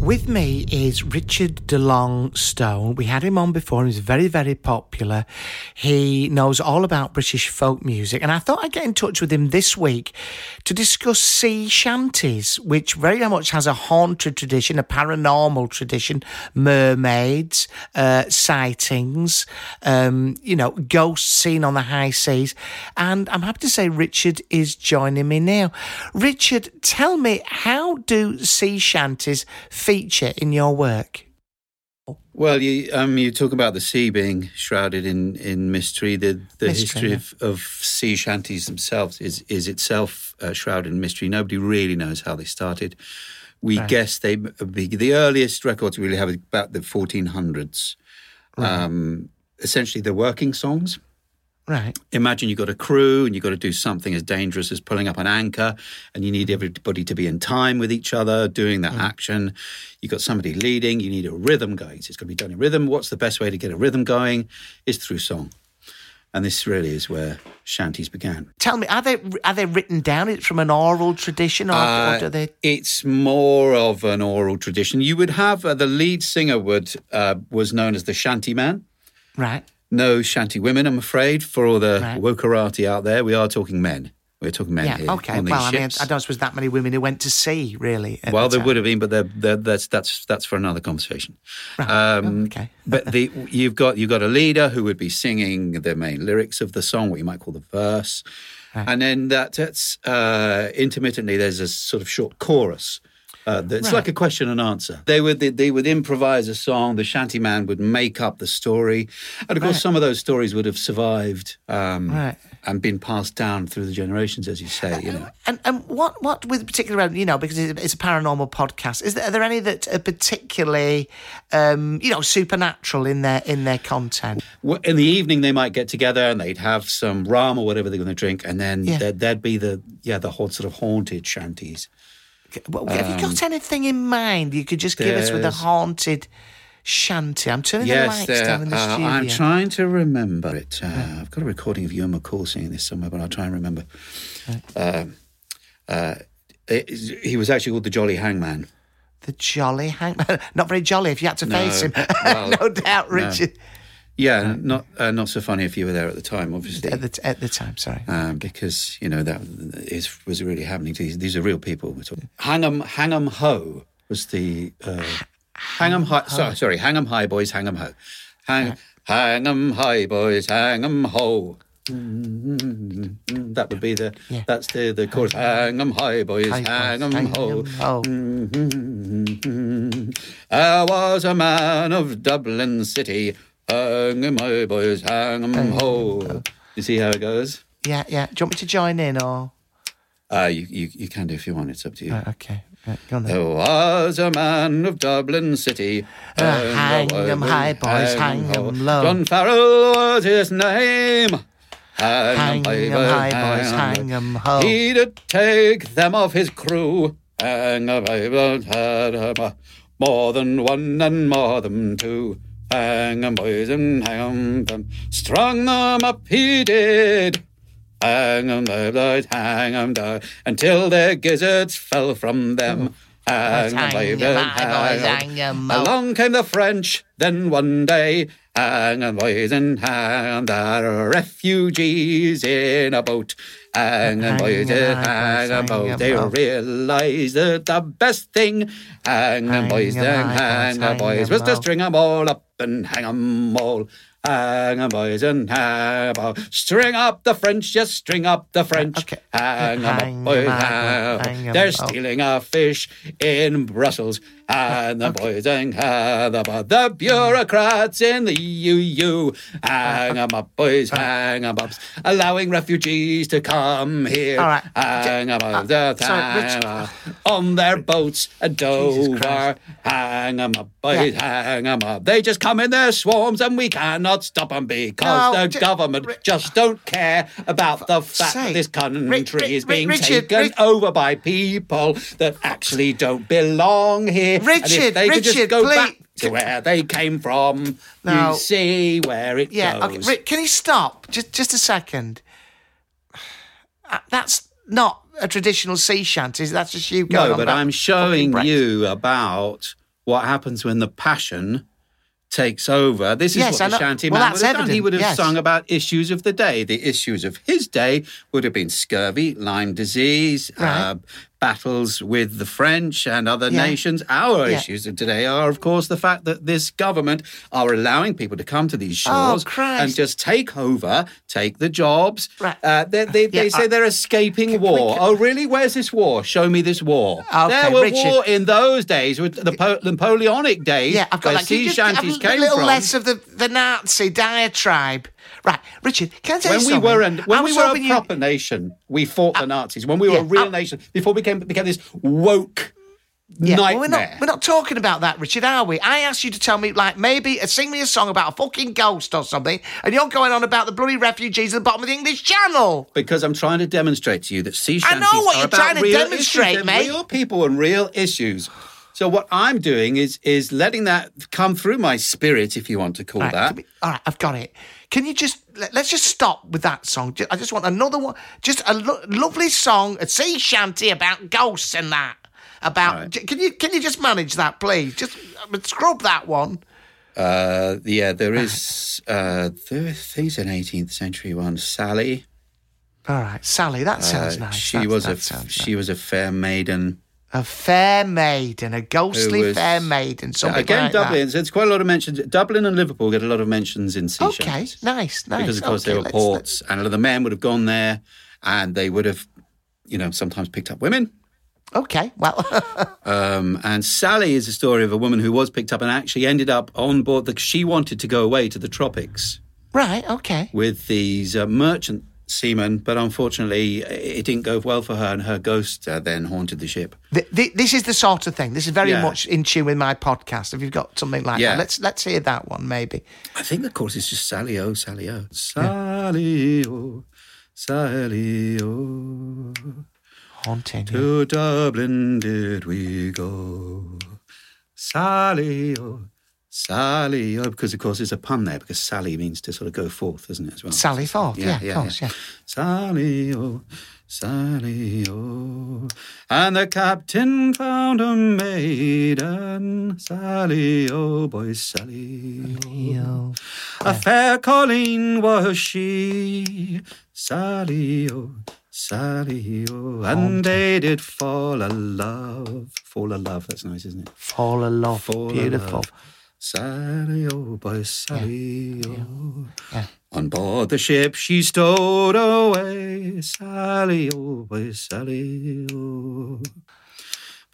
With me is Richard DeLongstone. We had him on before. He's very, very popular. He knows all about British folk music. And I thought I'd get in touch with him this week to discuss sea shanties, which very much has a haunted tradition, a paranormal tradition, mermaids, sightings, ghosts seen on the high seas. And I'm happy to say Richard is joining me now. Richard, tell me, how do sea shanties feature in your work? Well, you talk about the sea being shrouded in mystery. The history of sea shanties themselves is itself shrouded in mystery. Nobody really knows how they started. We guess the earliest records we really have is about the 1400s. Right. Essentially, they're working songs. Right. Imagine you've got a crew and you've got to do something as dangerous as pulling up an anchor, and you need everybody to be in time with each other doing that action. You've got somebody leading. You need a rhythm going. So it's got to be done in rhythm. What's the best way to get a rhythm going is through song. And this really is where shanties began. Tell me, are they written down? It's from an oral tradition, or do they? It's more of an oral tradition. You would have the lead singer was known as the shanty man. Right. No shanty women, I'm afraid, for all the wokarati out there. We are talking men. We're talking men here. Okay. On these ships. I mean, I don't suppose that many women who went to sea, really. Well, there would have been, but that's for another conversation. Right. Okay. But you've got a leader who would be singing the main lyrics of the song, what you might call the verse, and then that's intermittently there's a sort of short chorus. It's like a question and answer. They would improvise a song. The shantyman would make up the story. And, of course, some of those stories would have survived and been passed down through the generations, as you say, And what with particular, because it's a paranormal podcast, are there any that are particularly, supernatural in their content? Well, in the evening, they might get together and they'd have some rum or whatever they're going to drink, and then there'd be the whole sort of haunted shanties. Well, have you got anything in mind you could just give us with a haunted shanty? I'm turning the lights down in the studio. I'm trying to remember it. I've got a recording of Ewan McCall singing this somewhere, but I'll try and remember. He was actually called the Jolly Hangman. The Jolly Hangman? Not very jolly if you had to face him. Well, no doubt, Richard. Yeah, not so funny if you were there at the time, obviously. At the time, sorry. Because, you know, that was really happening to these. These are real people we're talking. Hang'em Ho was the... Hang'em High... Sorry, Hang'em High, boys, Hang'em Ho. Hang'em High, boys, Hang'em Ho. That would be the... Yeah. That's the chorus. Hang'em High, boys, Hang'em Ho. There was a man of Dublin City... Hang 'em ho, boys, hang 'em ho. You see how it goes? Yeah, yeah. Do you want me to join in or? You can do if you want. It's up to you. Okay. Right, go on then. There was a man of Dublin City. Hang 'em high, boys, hang 'em low. John Farrell was his name. Hang 'em high, boys, hang 'em ho. He did take them off his crew. Hang 'em high, boys, hang 'em ho. More than one and more than two. Hang 'em, boys, and hang 'em. Strung them up, he did. Hang 'em, boys, hang 'em down, until their gizzards fell from them. Hang 'em, boys, hang 'em. Along came the French, then one day. Hang 'em, boys, and hang 'em down. Refugees in a boat. Hang 'em, boys, and hang 'em boat. They realised that the best thing, hang 'em, boys, and hang 'em boys, was to string 'em all up. And hang 'em all, hang 'em boys, and hang 'em all. String up the French, yes, string up the French. Okay. Hang 'em boys, hang 'em. They're stealing our fish in Brussels. And the boys, and hang 'em up. The bureaucrats in the EU. Hang 'em up, boys, hang 'em up. Allowing refugees to come here. All right. Hang 'em up, on their boats at Dover. Hang 'em up, boys, hang 'em up. They just come in their swarms and we cannot stop them because the government just don't care about the fact that this country is being taken over by people that actually don't belong here. Richard, they could just go back to where they came from. You see where it goes. Okay. Can you stop? Just a second. That's not a traditional sea shanty. That's just you going on. No, but I'm showing you about what happens when the passion... takes over. This is what the shanty man would have done. He would have sung about issues of the day. The issues of his day would have been scurvy, Lyme disease, battles with the French and other nations. Our issues of today are, of course, the fact that this government are allowing people to come to these shores and just take over, take the jobs. Right. They say they're escaping war. Oh, really? Where's this war? Show me this war. Okay, there were war in those days, with the Napoleonic days, where sea shanties came from. A little less of the Nazi diatribe. Right, Richard, can I tell you something? When we were a proper nation, we fought the Nazis. When we were a real nation, before we became this woke nightmare. Well, we're not talking about that, Richard, are we? I asked you to tell me, like, maybe sing me a song about a fucking ghost or something, and you're going on about the bloody refugees at the bottom of the English Channel. Because I'm trying to demonstrate to you that sea shanties are about real issues, mate. Real people and real issues. So what I'm doing is letting that come through my spirit, if you want to call that. All right, I've got it. Can you just... Let's just stop with that song. I just want another one. Just a lovely song, a sea shanty about ghosts and that. About... Right. Can you just manage that, please? Just scrub that one. There are things in 18th century one. Sally. All right, Sally, that sounds nice. She was a fair maiden... A fair maiden, a ghostly fair maiden. Something like Dublin. That. So it's quite a lot of mentions. Dublin and Liverpool get a lot of mentions in sea shanties. Okay, nice. Because, of course, they were ports, and a lot of the men would have gone there, and they would have, you know, sometimes picked up women. Okay, well... and Sally is a story of a woman who was picked up and actually ended up on board. She wanted to go away to the tropics. Right, okay. With these merchant seaman, but unfortunately it didn't go well for her, and her ghost then haunted the ship. This is the sort of thing. This is very much in tune with my podcast. If you've got something like that, let's hear that one maybe. I think the chorus is just Sally-o, Sally-o. Sally-o, Sally-o. Haunting. To Dublin did we go. Sally-o, Sally, oh, because of course there's a pun there, because Sally means to sort of go forth, doesn't it, as well? Sally forth, yeah, of course. Sally, oh, Sally, oh, and the captain found a maiden. Sally, oh, boy, Sally, oh, a fair colleen was she. Sally, oh, Sally, oh, and they did fall in love. Fall in love, that's nice, isn't it? Fall in love, beautiful. Sally, oh, boy, Sally, oh. Yeah. On board the ship she stowed away. Sally, oh, boy, Sally, oh.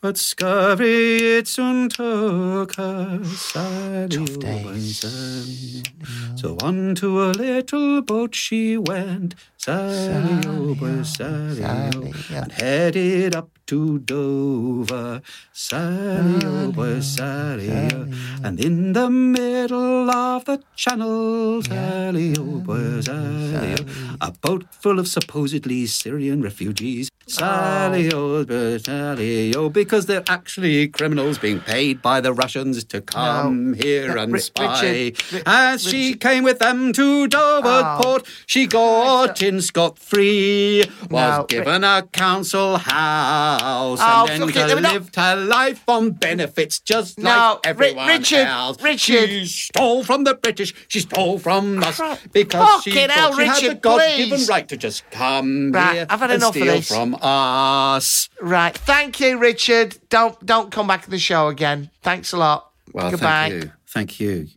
But scurvy it soon took her. Sally, oh, boy, Sally, oh. So on to a little boat she went. Sally, oh, boy, Sally, oh. And headed up to Dover. Sally, oh, boy, Sally, oh. And in the middle of the channel, Sally, oh, boy, Sally, oh. A boat full of supposedly Syrian refugees. Sally, oh, boy, Sally, oh. Because they're actually criminals being paid by the Russians to come here and spy. As she came with them to Dover Port, she got in scot-free, was given a council house, and then lived her life on benefits just like everyone else. Richard. She stole from the British, she stole from us, because she thought she had the God-given right to just come here and steal from us. Right, thank you, Richard. Don't come back to the show again. Thanks a lot. Well, goodbye. Thank you.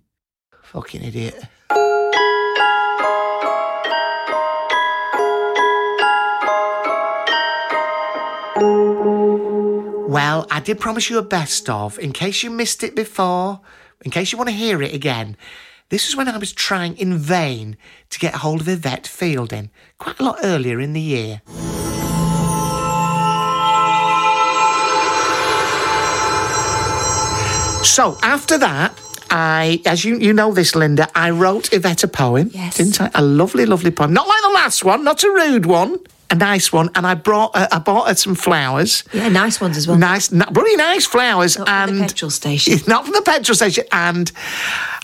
Fucking idiot. Well, I did promise you a best of, in case you missed it before, in case you want to hear it again. This was when I was trying in vain to get hold of Yvette Fielding, quite a lot earlier in the year. So, after that, I, as you know this, Linda, I wrote Yvette a poem. Yes. Didn't I? A lovely, lovely poem. Not like the last one, not a rude one. A nice one, and I bought her some flowers. Yeah, nice ones as well. Really nice flowers. Not from the petrol station. And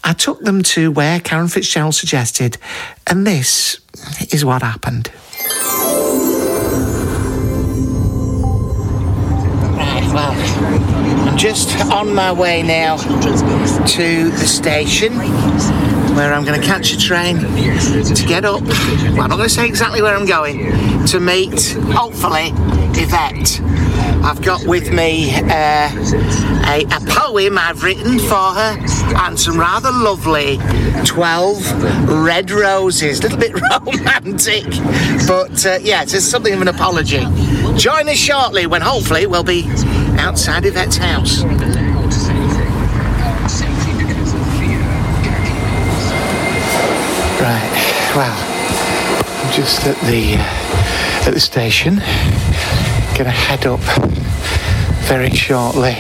I took them to where Karen Fitzgerald suggested, and this is what happened. Right, well, I'm just on my way now to the station, where I'm going to catch a train to get up. Well, I'm not going to say exactly where I'm going, to meet, hopefully, Yvette. I've got with me a poem I've written for her and some rather lovely 12 red roses. A little bit romantic, but it's something of an apology. Join us shortly when hopefully we'll be outside Yvette's house. Right, well, I'm just at the station. Gonna head up very shortly.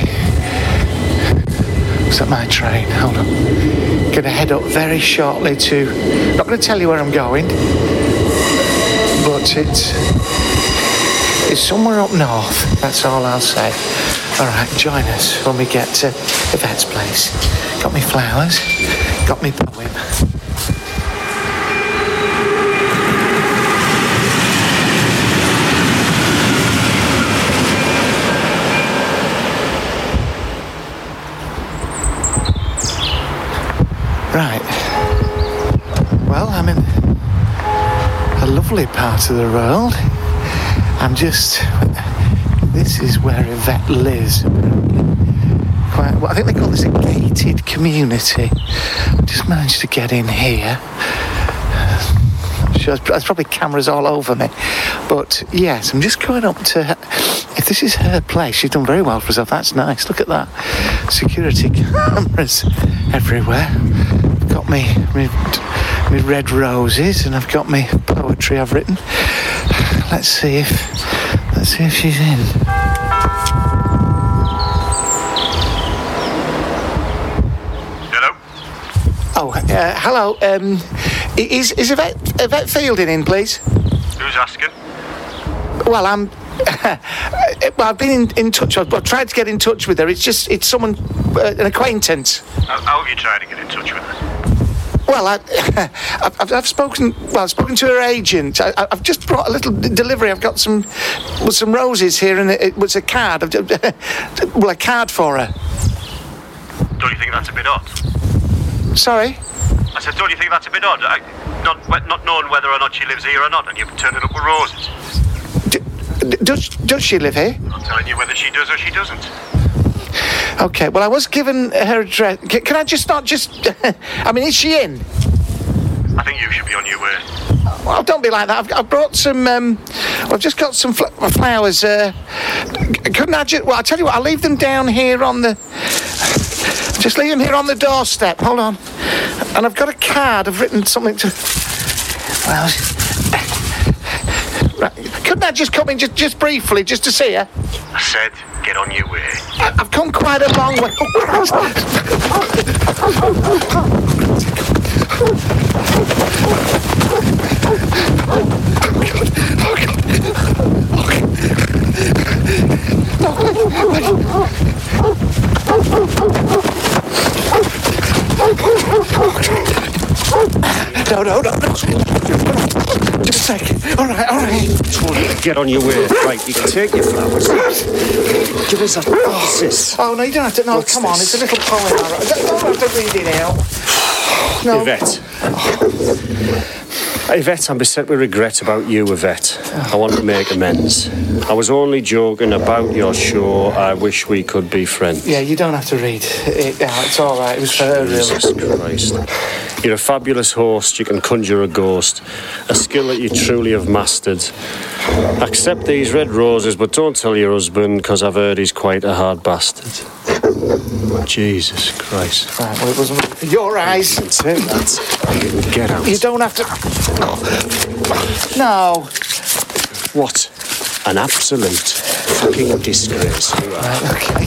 Was that my train? Hold on. Gonna head up very shortly to... Not gonna tell you where I'm going, but it's somewhere up north. That's all I'll say. All right, join us when we get to Yvette's place. Got me flowers. Got me poem. Right, well, I'm in a lovely part of the world. This is where Yvette lives. I think they call this a gated community. I just managed to get in here. I'm sure there's probably cameras all over me. But yes, I'm just going up to her. If this is her place, she's done very well for herself. That's nice, look at that. Security cameras everywhere. Got me red roses, and I've got me poetry I've written. Let's see if she's in. Hello. Oh, hello. Is Yvette Fielding in, please? Who's asking? Well, Well, I've been in touch. I've tried to get in touch with her. It's someone, an acquaintance. How have you tried to get in touch with her? Well, I've spoken to her agent. I've just brought a little delivery. I've got some roses here, and it was a card. A card for her. Don't you think that's a bit odd? Sorry? I said, don't you think that's a bit odd? Not knowing whether or not she lives here or not, and you've turned it up with roses. Does she live here? I'm not telling you whether she does or she doesn't. Okay, well, I was given her address. Can I just not just... I mean, is she in? I think you should be on your way. Well, don't be like that. I've brought some... I've just got some flowers. Couldn't I just... Well, I'll tell you what, I'll leave them down here on the... Just leave them here on the doorstep. Hold on. And I've got a card. I've written something to... Well... Right. Couldn't I just come in just briefly, just to see her? I said, get on your way. I've come quite a long way. No. Just a second. All right. Get on your way. Right, you can take your flowers. Give us a... What's this? Oh, no, you don't have to... No, what's come this? On, it's a little poem. I don't have to read it out. No. Yvette. Yvette, I'm beset with regret about you, Yvette. I want to make amends. I was only joking about your show. I wish we could be friends. Yeah, you don't have to read it out. It's all right. It was for her, really. Jesus Christ. You're a fabulous host. You can conjure a ghost, a skill that you truly have mastered. Accept these red roses, but don't tell your husband, because I've heard he's quite a hard bastard. Jesus Christ. Right, well, it wasn't... Your eyes. That's it, that's... Get out. You don't have to... No. What an absolute fucking disgrace. Right, okay.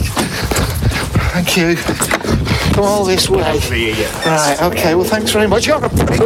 Thank you. All this way. Right, okay, well, thanks very much. You're a prick.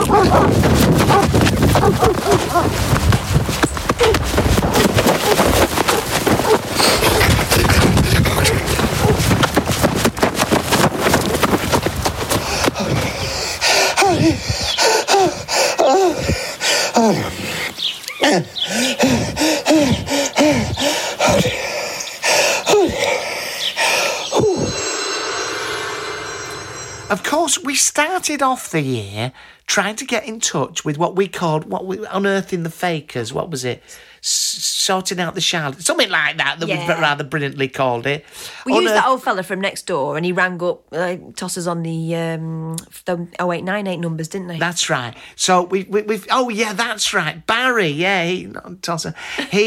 Of course, we started off the year trying to get in touch with what we called, unearthing the fakers. What was it? Sorting out the charlatans. Something like that we rather brilliantly called it. We used that old fella from next door, and he rang up, toss us on the 0898 numbers, didn't they? That's right. So we've oh yeah, that's right. Barry, yeah, he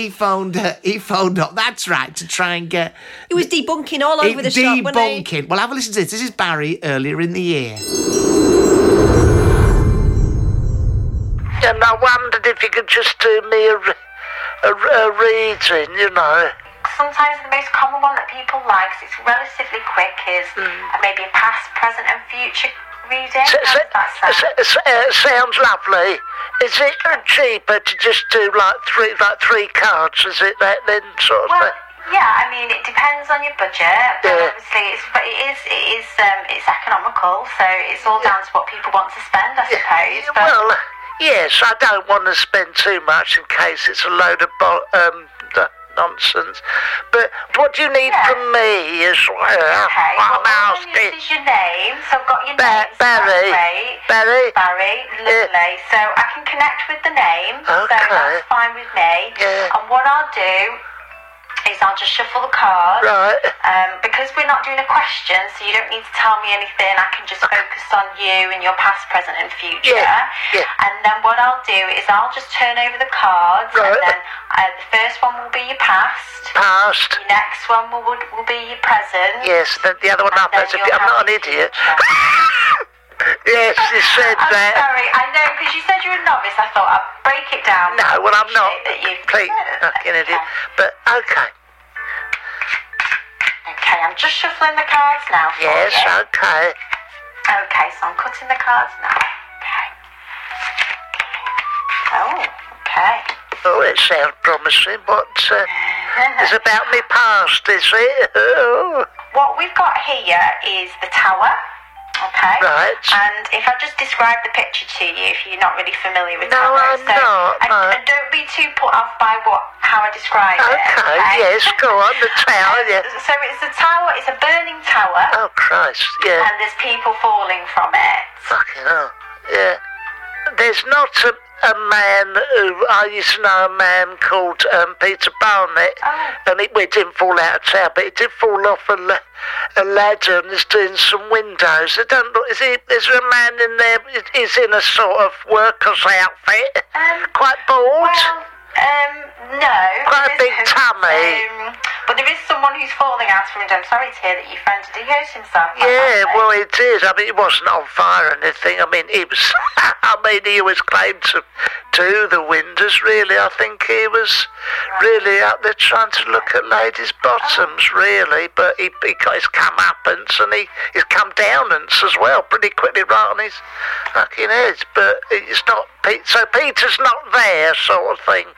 phoned. He phoned up. That's right, to try and get. It was debunking all over the shop. Debunking. Well, have a listen to this. This is Barry earlier in the year. And I wondered if you could just do me a reading, you know. Sometimes the most common one that people like, so it's relatively quick, is maybe a past, present and future reading. Sounds lovely. Is it cheaper to just do like three cards? Is it that then sort of thing? Yeah, I mean, it depends on your budget, but obviously it's economical, so it's all down to what people want to spend, I suppose. But... Well, yes, I don't want to spend too much in case it's a load of nonsense. But what do you need from me is... Okay, I'm asking. This is your name, so I've got your name. Barry, lovely. So I can connect with the name, okay. So that's fine with me. Yeah. And what I'll do... I'll just shuffle the cards. Right. Because we're not doing a question, so you don't need to tell me anything. I can just focus on you and your past, present and future. Yeah. And then what I'll do is I'll just turn over the cards. Right. And then the first one will be your past. The next one will be your present. Yes, the other one happens. I'm not an idiot. Yes, you said that. I'm sorry, I know, because you said you're a novice. I thought I'd break it down. No, well, I'm not. Complete fucking idiot. But, okay. Okay, I'm just shuffling the cards now. Yes, okay. Okay, so I'm cutting the cards now. Okay. Oh, okay. Oh, it sounds promising, but... It's about me past, is it? Oh. What we've got here is the tower. Okay. Right. And if I just describe the picture to you, if you're not really familiar with tower. No, I'm not. And don't be too put off by how I describe it. Okay, yes, go on, the tower, yeah. So it's a tower, it's a burning tower. Oh, Christ, yeah. And there's people falling from it. Fucking hell, yeah. There's not a man who, I used to know a man called Peter Barnett, and we didn't fall out of tower, but he did fall off a ladder and is doing some windows. Is there a man in there? He's in a sort of worker's outfit, quite bald. Well, no. Quite a big tummy. But there is someone who's falling out of the window. I'm sorry to hear that your friend did hurt himself. Yeah, well, he did. I mean, he wasn't on fire or anything. I mean, he was... I mean, he was claimed to do the windows, really. I think he was really out there trying to look at ladies' bottoms, really. But he's come up and he's come down as well, pretty quickly, right on his fucking head. But it's not... So Peter's not there, sort of thing.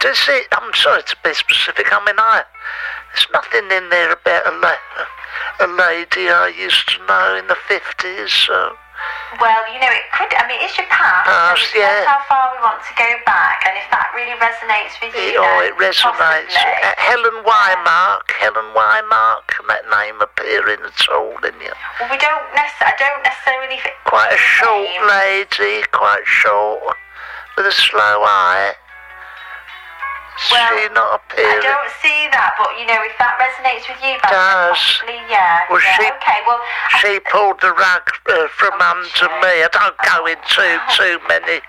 Does it? I'm sorry to be specific. I mean, there's nothing in there about a lady I used to know in the 50s. So. Well, you know, it could. I mean, it's your past. That's how far we want to go back, and if that really resonates with you, it resonates. Helen Wymark. Helen Wymark. Can that name appear in at all in you? Well, we don't. I don't necessarily. Quite a short lady. Quite short, with a slow eye. Well, she not appearing. I don't see that, but you know, if that resonates with you, does possibly, yeah. Well, yeah. She pulled the rug from under me. I don't go into too many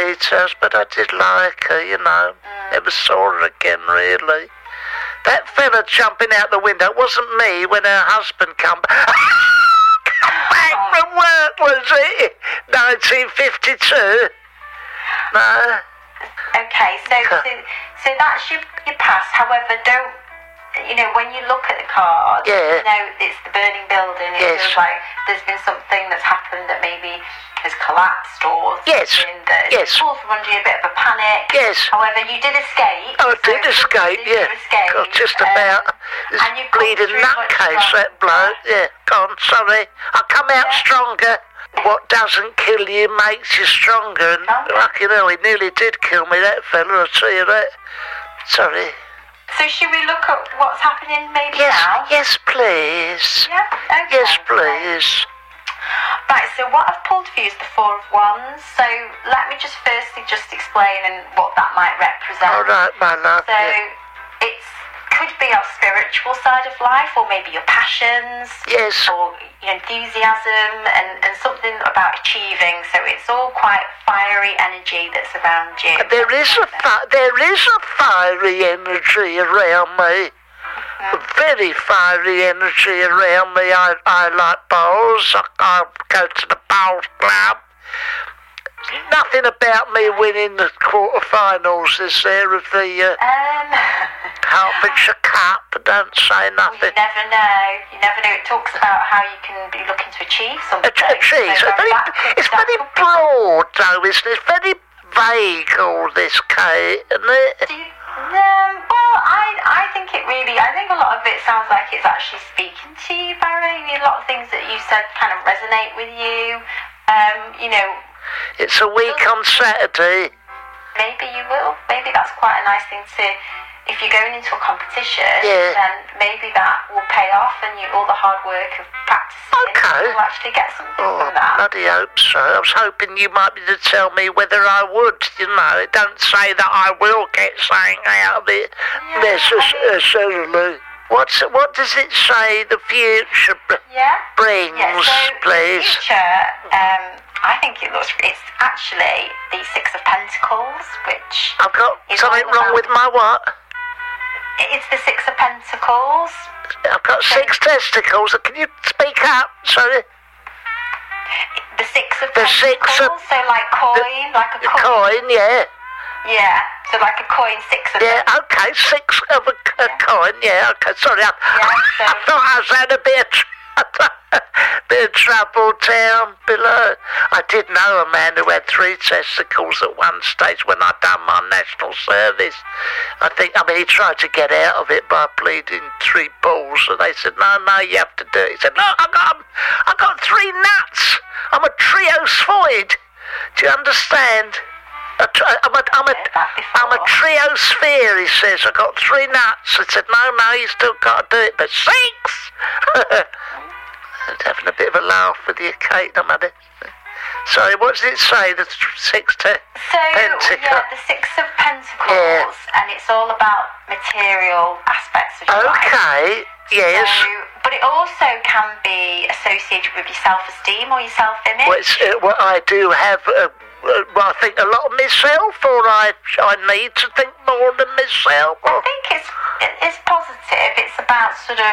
details, but I did like her. You know, never saw her again really. That fella jumping out the window wasn't me when her husband come back. Back from work, was it? 1952. No. Okay, so that's your past. However, don't, you know, when you look at the card, you know, it's the burning building. It feels like there's been something that's happened that maybe has collapsed or something that's pulled from under you, a bit of a panic. Yes. However, you did escape. Oh, I did escape, yeah. God, just about. And you've bleeding nutcase, that bloke. Yeah, gone, sorry. I'll come out stronger. What doesn't kill you makes you stronger, and lucky though, he nearly did kill me, that fella, I'll tell you that. Sorry. So should we look at what's happening maybe now? Yes, please. Yeah? Okay. Yes, please. Right, so what I've pulled for you is the Four of Wands, so let me just firstly just explain and what that might represent. All right, my love. So it's... could be our spiritual side of life, or maybe your passions, or your enthusiasm, and something about achieving. So it's all quite fiery energy that's around you. There is a fiery energy around me. Very fiery energy around me. I like bowls. I go to the bowls club. Nothing about me winning the quarterfinals is there of the Hertfordshire Cup. Don't say nothing. Well, you never know. You never know. It talks about how you can be looking to achieve something. Achieve. So it's very broad, though, isn't it? It's very vague, all this, Kate, isn't it? Well, I think it really... I think a lot of it sounds like it's actually speaking to you, Barry. A lot of things that you said kind of resonate with you. You know... It's a week on Saturday. Maybe you will. Maybe that's quite a nice thing to... If you're going into a competition, then maybe that will pay off and all the hard work of practicing will actually get something from that. Bloody hope so. I was hoping you might be to tell me whether I would, you know. Don't say that I will get something out of it necessarily. What does it say the future brings, so please? The future, I think it's actually the Six of Pentacles, which... I've got something wrong with my what? It's the Six of Pentacles. I've got six testicles. Can you speak up? Sorry. The Six of Pentacles, so like coin, like a coin. Coin, yeah. Yeah, so like a coin, six of them. Yeah, okay, six of a coin, okay, sorry. I thought I was had a bit... bit of trouble down below. I did know a man who had 3 testicles at one stage when I'd done my national service. He tried to get out of it by bleeding 3 balls, and they said, no, you have to do it. He said, no, I got 3 nuts. I'm a triosphenoid. Do you understand? I'm a triosphere, he says. I got 3 nuts. I said, no, you still got to do it, but 6! I'm having a bit of a laugh with you, Kate. I'm having... Sorry, what does it say? The 6 to Pentacles? Yeah, the 6 of Pentacles, yeah. And it's all about material aspects of your life. Yes. But it also can be associated with your self-esteem or your self-image. Well, I do have... I think a lot of myself, or I need to think more than myself. I think it's positive. It's about sort of,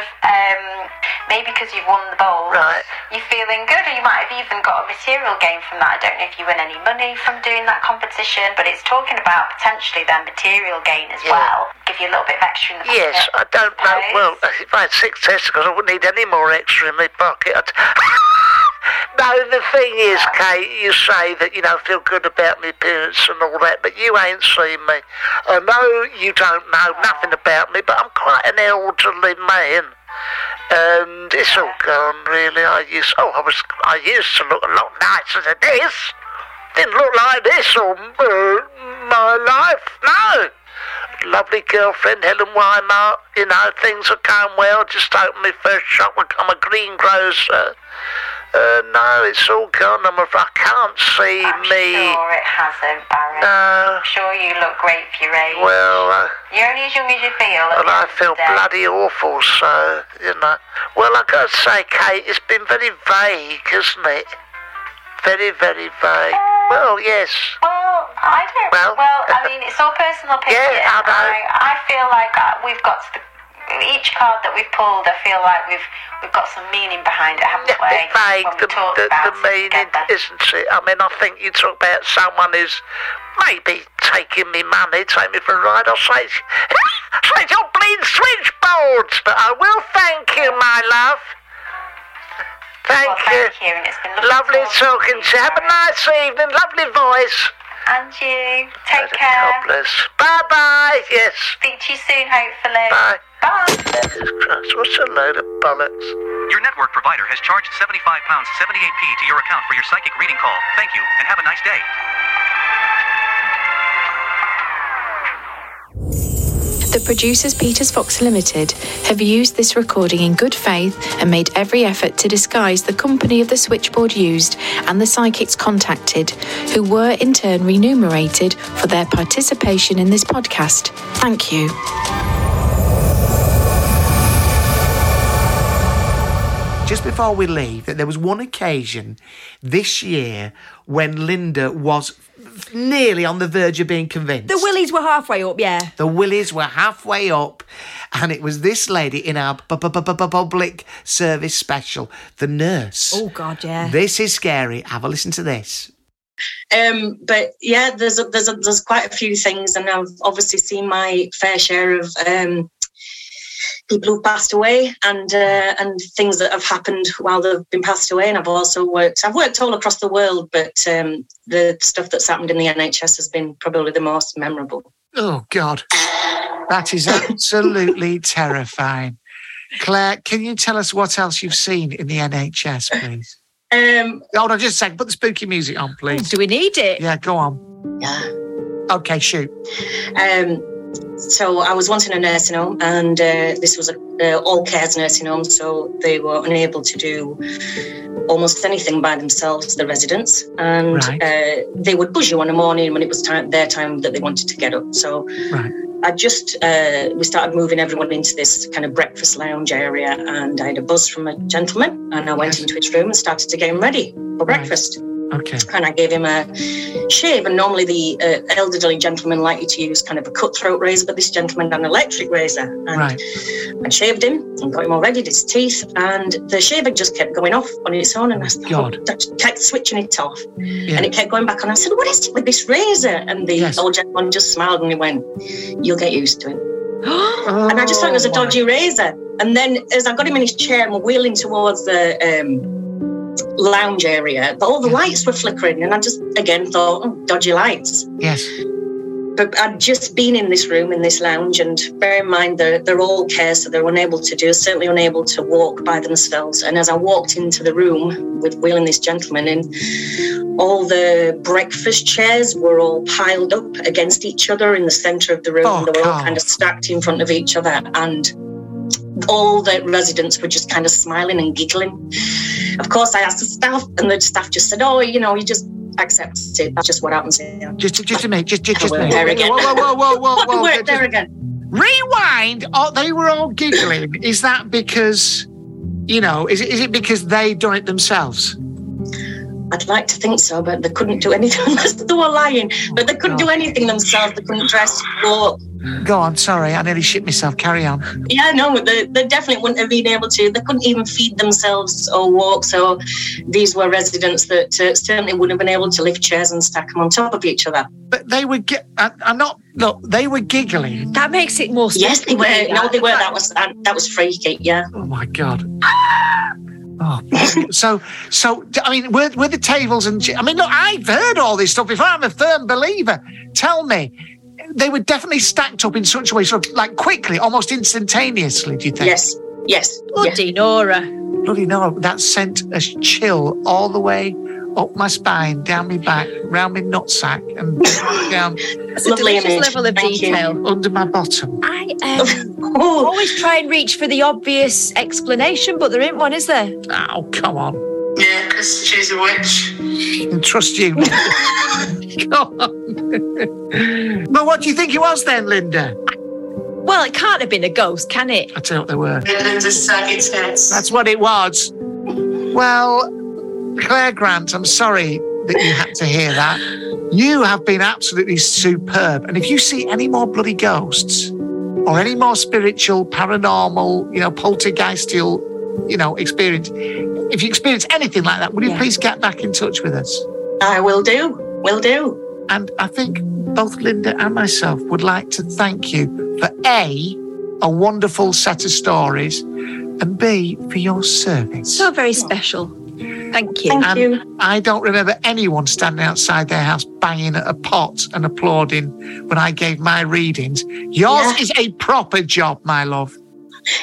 maybe because you've won the bowl, right, you're feeling good, or you might have even got a material gain from that. I don't know if you win any money from doing that competition, but it's talking about potentially then material gain as well. Give you a little bit of extra in the pocket. Yes, I don't know. Well, if I had 6 testicles, I wouldn't need any more extra in my pocket. No, the thing is, Kate, you say that, I feel good about my appearance and all that, but you ain't seen me. I know you don't know nothing about me, but I'm quite an elderly man. And it's all gone, really. I used to look a lot nicer than this. Didn't look like this all my life, no. Lovely girlfriend, Helen Weimar, things are going well. Just opened my first shop. I'm a greengrocer. No, it's all gone. I can't see me. I'm sure it hasn't, Barry. No. I'm sure you look great for your age. Well, you're only as young as you feel. Well, I feel bloody awful, so, Well, I got to say, Kate, it's been very vague, hasn't it? Very, very vague. Well, yes. Well, I don't. Well, I mean, it's all personal opinion. Yeah, I know. I feel like we've got to... Each card that we've pulled, I feel like we've got some meaning behind it, haven't we? Yeah, vague. The meaning, isn't it? I mean, I think you talk about someone who's maybe taking me money, take me for a ride. I'll say, it's your bleeding switchboard. But I will thank you, my love. Thank you. And it's been lovely talking to you. Have a nice evening. Lovely voice. And you. Take care. God bless. Bye-bye. Yes. Speak to you soon, hopefully. Bye. Jesus Christ, what's a load of bollocks? Your network provider has charged £75.78p to your account for your psychic reading call. Thank you, and have a nice day. The producers Peters Fox Limited have used this recording in good faith and made every effort to disguise the company of the switchboard used and the psychics contacted, who were in turn remunerated for their participation in this podcast. Thank you. Just before we leave, that there was one occasion this year when Linda was nearly on the verge of being convinced. The willies were halfway up, yeah. The willies were halfway up, and it was this lady in our public service special, the nurse. Oh, God, yeah. This is scary. Have a listen to this. But yeah, there's quite a few things, and I've obviously seen my fair share of... people who've passed away and things that have happened while they've been passed away. And I've also worked... I've worked all across the world, but the stuff that's happened in the NHS has been probably the most memorable. Oh, God. That is absolutely terrifying. Claire, can you tell us what else you've seen in the NHS, please? Hold on just a second. Put the spooky music on, please. Do we need it? Yeah, go on. Yeah. OK, shoot. So I was once in a nursing home, and this was an all-cares nursing home, so they were unable to do almost anything by themselves, the residents, and they would buzz you on a morning when it was their time that they wanted to get up. So we started moving everyone into this kind of breakfast lounge area, and I had a buzz from a gentleman, and I went into his room and started to get him ready for breakfast. Okay. And I gave him a shave, and normally the elderly gentlemen like you to use kind of a cutthroat razor, but this gentleman had an electric razor, and I shaved him and got him all ready, did his teeth, and the shaver just kept going off on its own, and I thought, kept switching it off, and it kept going back on. I said, what is it with this razor? And the old gentleman just smiled and he went, you'll get used to it. And I just thought it was a dodgy razor, and then as I got him in his chair and we're wheeling towards the lounge area, but all the lights were flickering, and I just again thought, oh, dodgy lights. Yes. But I'd just been in this room, in this lounge, and bear in mind they're all care, so they're unable to do, certainly unable to walk by themselves. And as I walked into the room with Will and this gentleman in, all the breakfast chairs were all piled up against each other in the centre of the room. Oh, they were all kind of stacked in front of each other, and all the residents were just kind of smiling and giggling. Of course, I asked the staff, and the staff just said, oh, you know, you just accept it. That's just what happens here. Just a minute. Whoa. There again. Rewind. Oh, they were all giggling. Is that because, you know, is it because they done it themselves? I'd like to think so, but they couldn't do anything unless they were lying. But they couldn't do anything themselves. They couldn't dress, walk. Go on, sorry, I nearly shit myself. Carry on. Yeah, no, they definitely wouldn't have been able to. They couldn't even feed themselves or walk. So these were residents that certainly wouldn't have been able to lift chairs and stack them on top of each other. But they were... Look, they were giggling. That makes it more... Yes, they were. No, they were. That was freaky, yeah. Oh, my God. Oh, so I mean, were the tables and... I mean, look, I've heard all this stuff before. I'm a firm believer. Tell me, they were definitely stacked up in such a way, sort of like quickly, almost instantaneously, do you think? Yes. Bloody Nora, that sent a chill all the way up my spine, down my back, round my nutsack, and down... That's lovely level of Thank detail. You. Under my bottom. I always try and reach for the obvious explanation, but there isn't one, is there? Oh, come on. Yeah, because she's a witch. I can trust you. Come on. Well, what do you think it was then, Linda? Well, it can't have been a ghost, can it? I tell you what they were. Linda's sagging tits. That's what it was. Well... Claire Grant, I'm sorry that you had to hear that. You have been absolutely superb. And if you see any more bloody ghosts or any more spiritual, paranormal, you know, poltergeistial, you know, experience, if you experience anything like that, will you please get back in touch with us? I will do. Will do. And I think both Linda and myself would like to thank you for A wonderful set of stories, and B, for your service. So very special. Thank you. Thank you. I don't remember anyone standing outside their house banging at a pot and applauding when I gave my readings. Yours is a proper job, my love.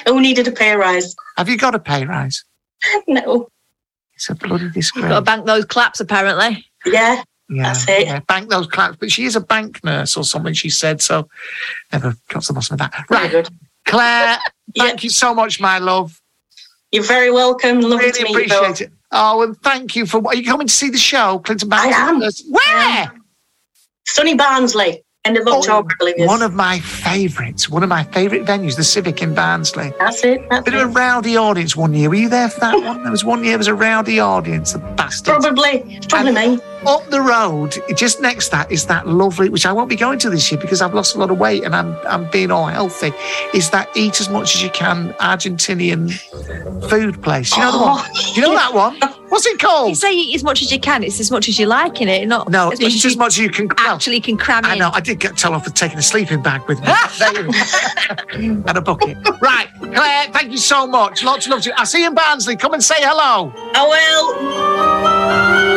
Who needed a pay rise? Have you got a pay rise? No. It's a bloody disgrace. You've got to bank those claps, apparently. Yeah, that's it. Yeah, bank those claps. But she is a bank nurse or something, she said, so never got to the bottom of that. Right, good. Claire, thank you so much, my love. You're very welcome. Lovely to meet you. Really appreciate it. Oh, and thank you for... Are you coming to see the show, Clinton Baptiste? I am. Where? Sunny Barnsley, end of October, I believe it is. One of my favourites. One of my favourite venues, the Civic in Barnsley. That's it. Bit of a rowdy audience one year. Were you there for that one? There was one year there was a rowdy audience, the bastards. Probably me. Up the road, just next that, is that lovely, which I won't be going to this year because I've lost a lot of weight and I'm being all healthy, is that eat as much as you can Argentinian food place. You know the one? You know that one? What's it called? You say eat as much as you can. It's as much as you like, in it? No, it's as much as you can actually can cram in. I know. I did get told off for taking a sleeping bag with me. And a bucket. Right, Claire, thank you so much. Lots of love to you. I'll see you in Barnsley. Come and say hello. I will.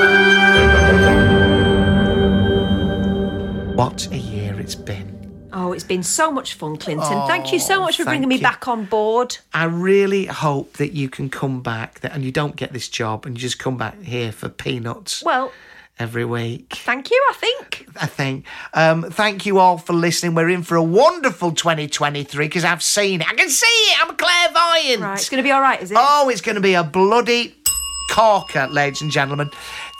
What a year it's been. Oh, it's been so much fun, Clinton. Thank you so much for bringing me back on board. I really hope that you can come back and you don't get this job and you just come back here for peanuts. Well... every week. Thank you, I think. Thank you all for listening. We're in for a wonderful 2023 because I've seen it. I can see it. I'm clairvoyant. Right, it's going to be all right, is it? Oh, it's going to be a bloody corker, ladies and gentlemen.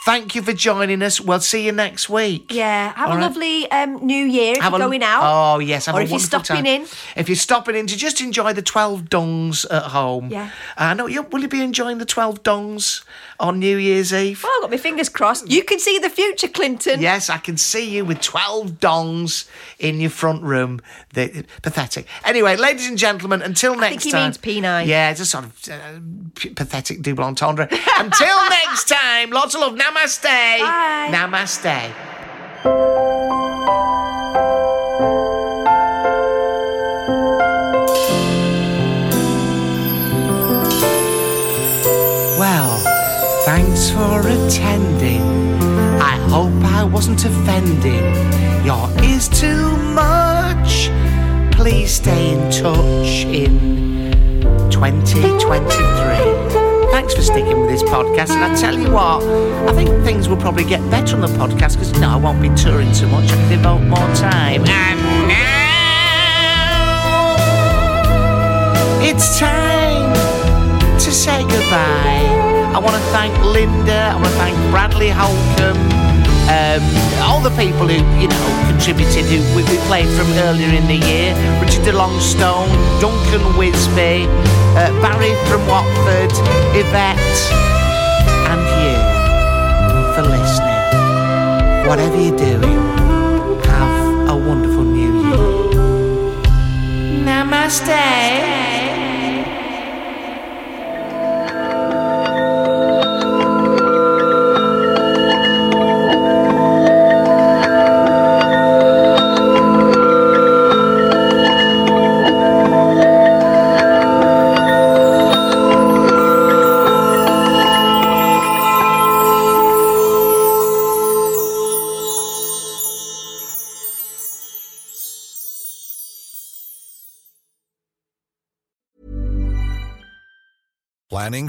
Thank you for joining us. We'll see you next week. Yeah, have a lovely New Year if you're going out. Oh, yes, have a wonderful time. Or if you're stopping in. If you're stopping in to just enjoy the 12 dungs at home. Yeah. I know, will you be enjoying the 12 dungs on New Year's Eve? Well, I've got my fingers crossed. You can see the future, Clinton. Yes, I can see you with 12 dongs in your front room. They're pathetic. Anyway, ladies and gentlemen, until next time. I think he means P9. Yeah, it's a sort of pathetic double entendre. Until next time, lots of love. Namaste. Bye. Namaste. Well, thanks for pretending. I hope I wasn't offending your ears too much. Please stay in touch in 2023. Thanks for sticking with this podcast, and I tell you what, I think things will probably get better on the podcast because, you know, I won't be touring so much. I can devote more time. And now it's time to say goodbye. I want to thank Linda. I want to thank Bradley Holcomb. All the people who, you know, contributed, who we played from earlier in the year. Richard DeLongstone, Duncan Wisby, Barry from Watford, Yvette, and you for listening. Whatever you're doing, have a wonderful new year. Namaste. Planning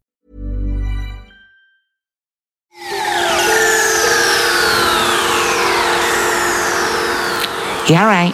You all right?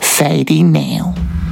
Fading now.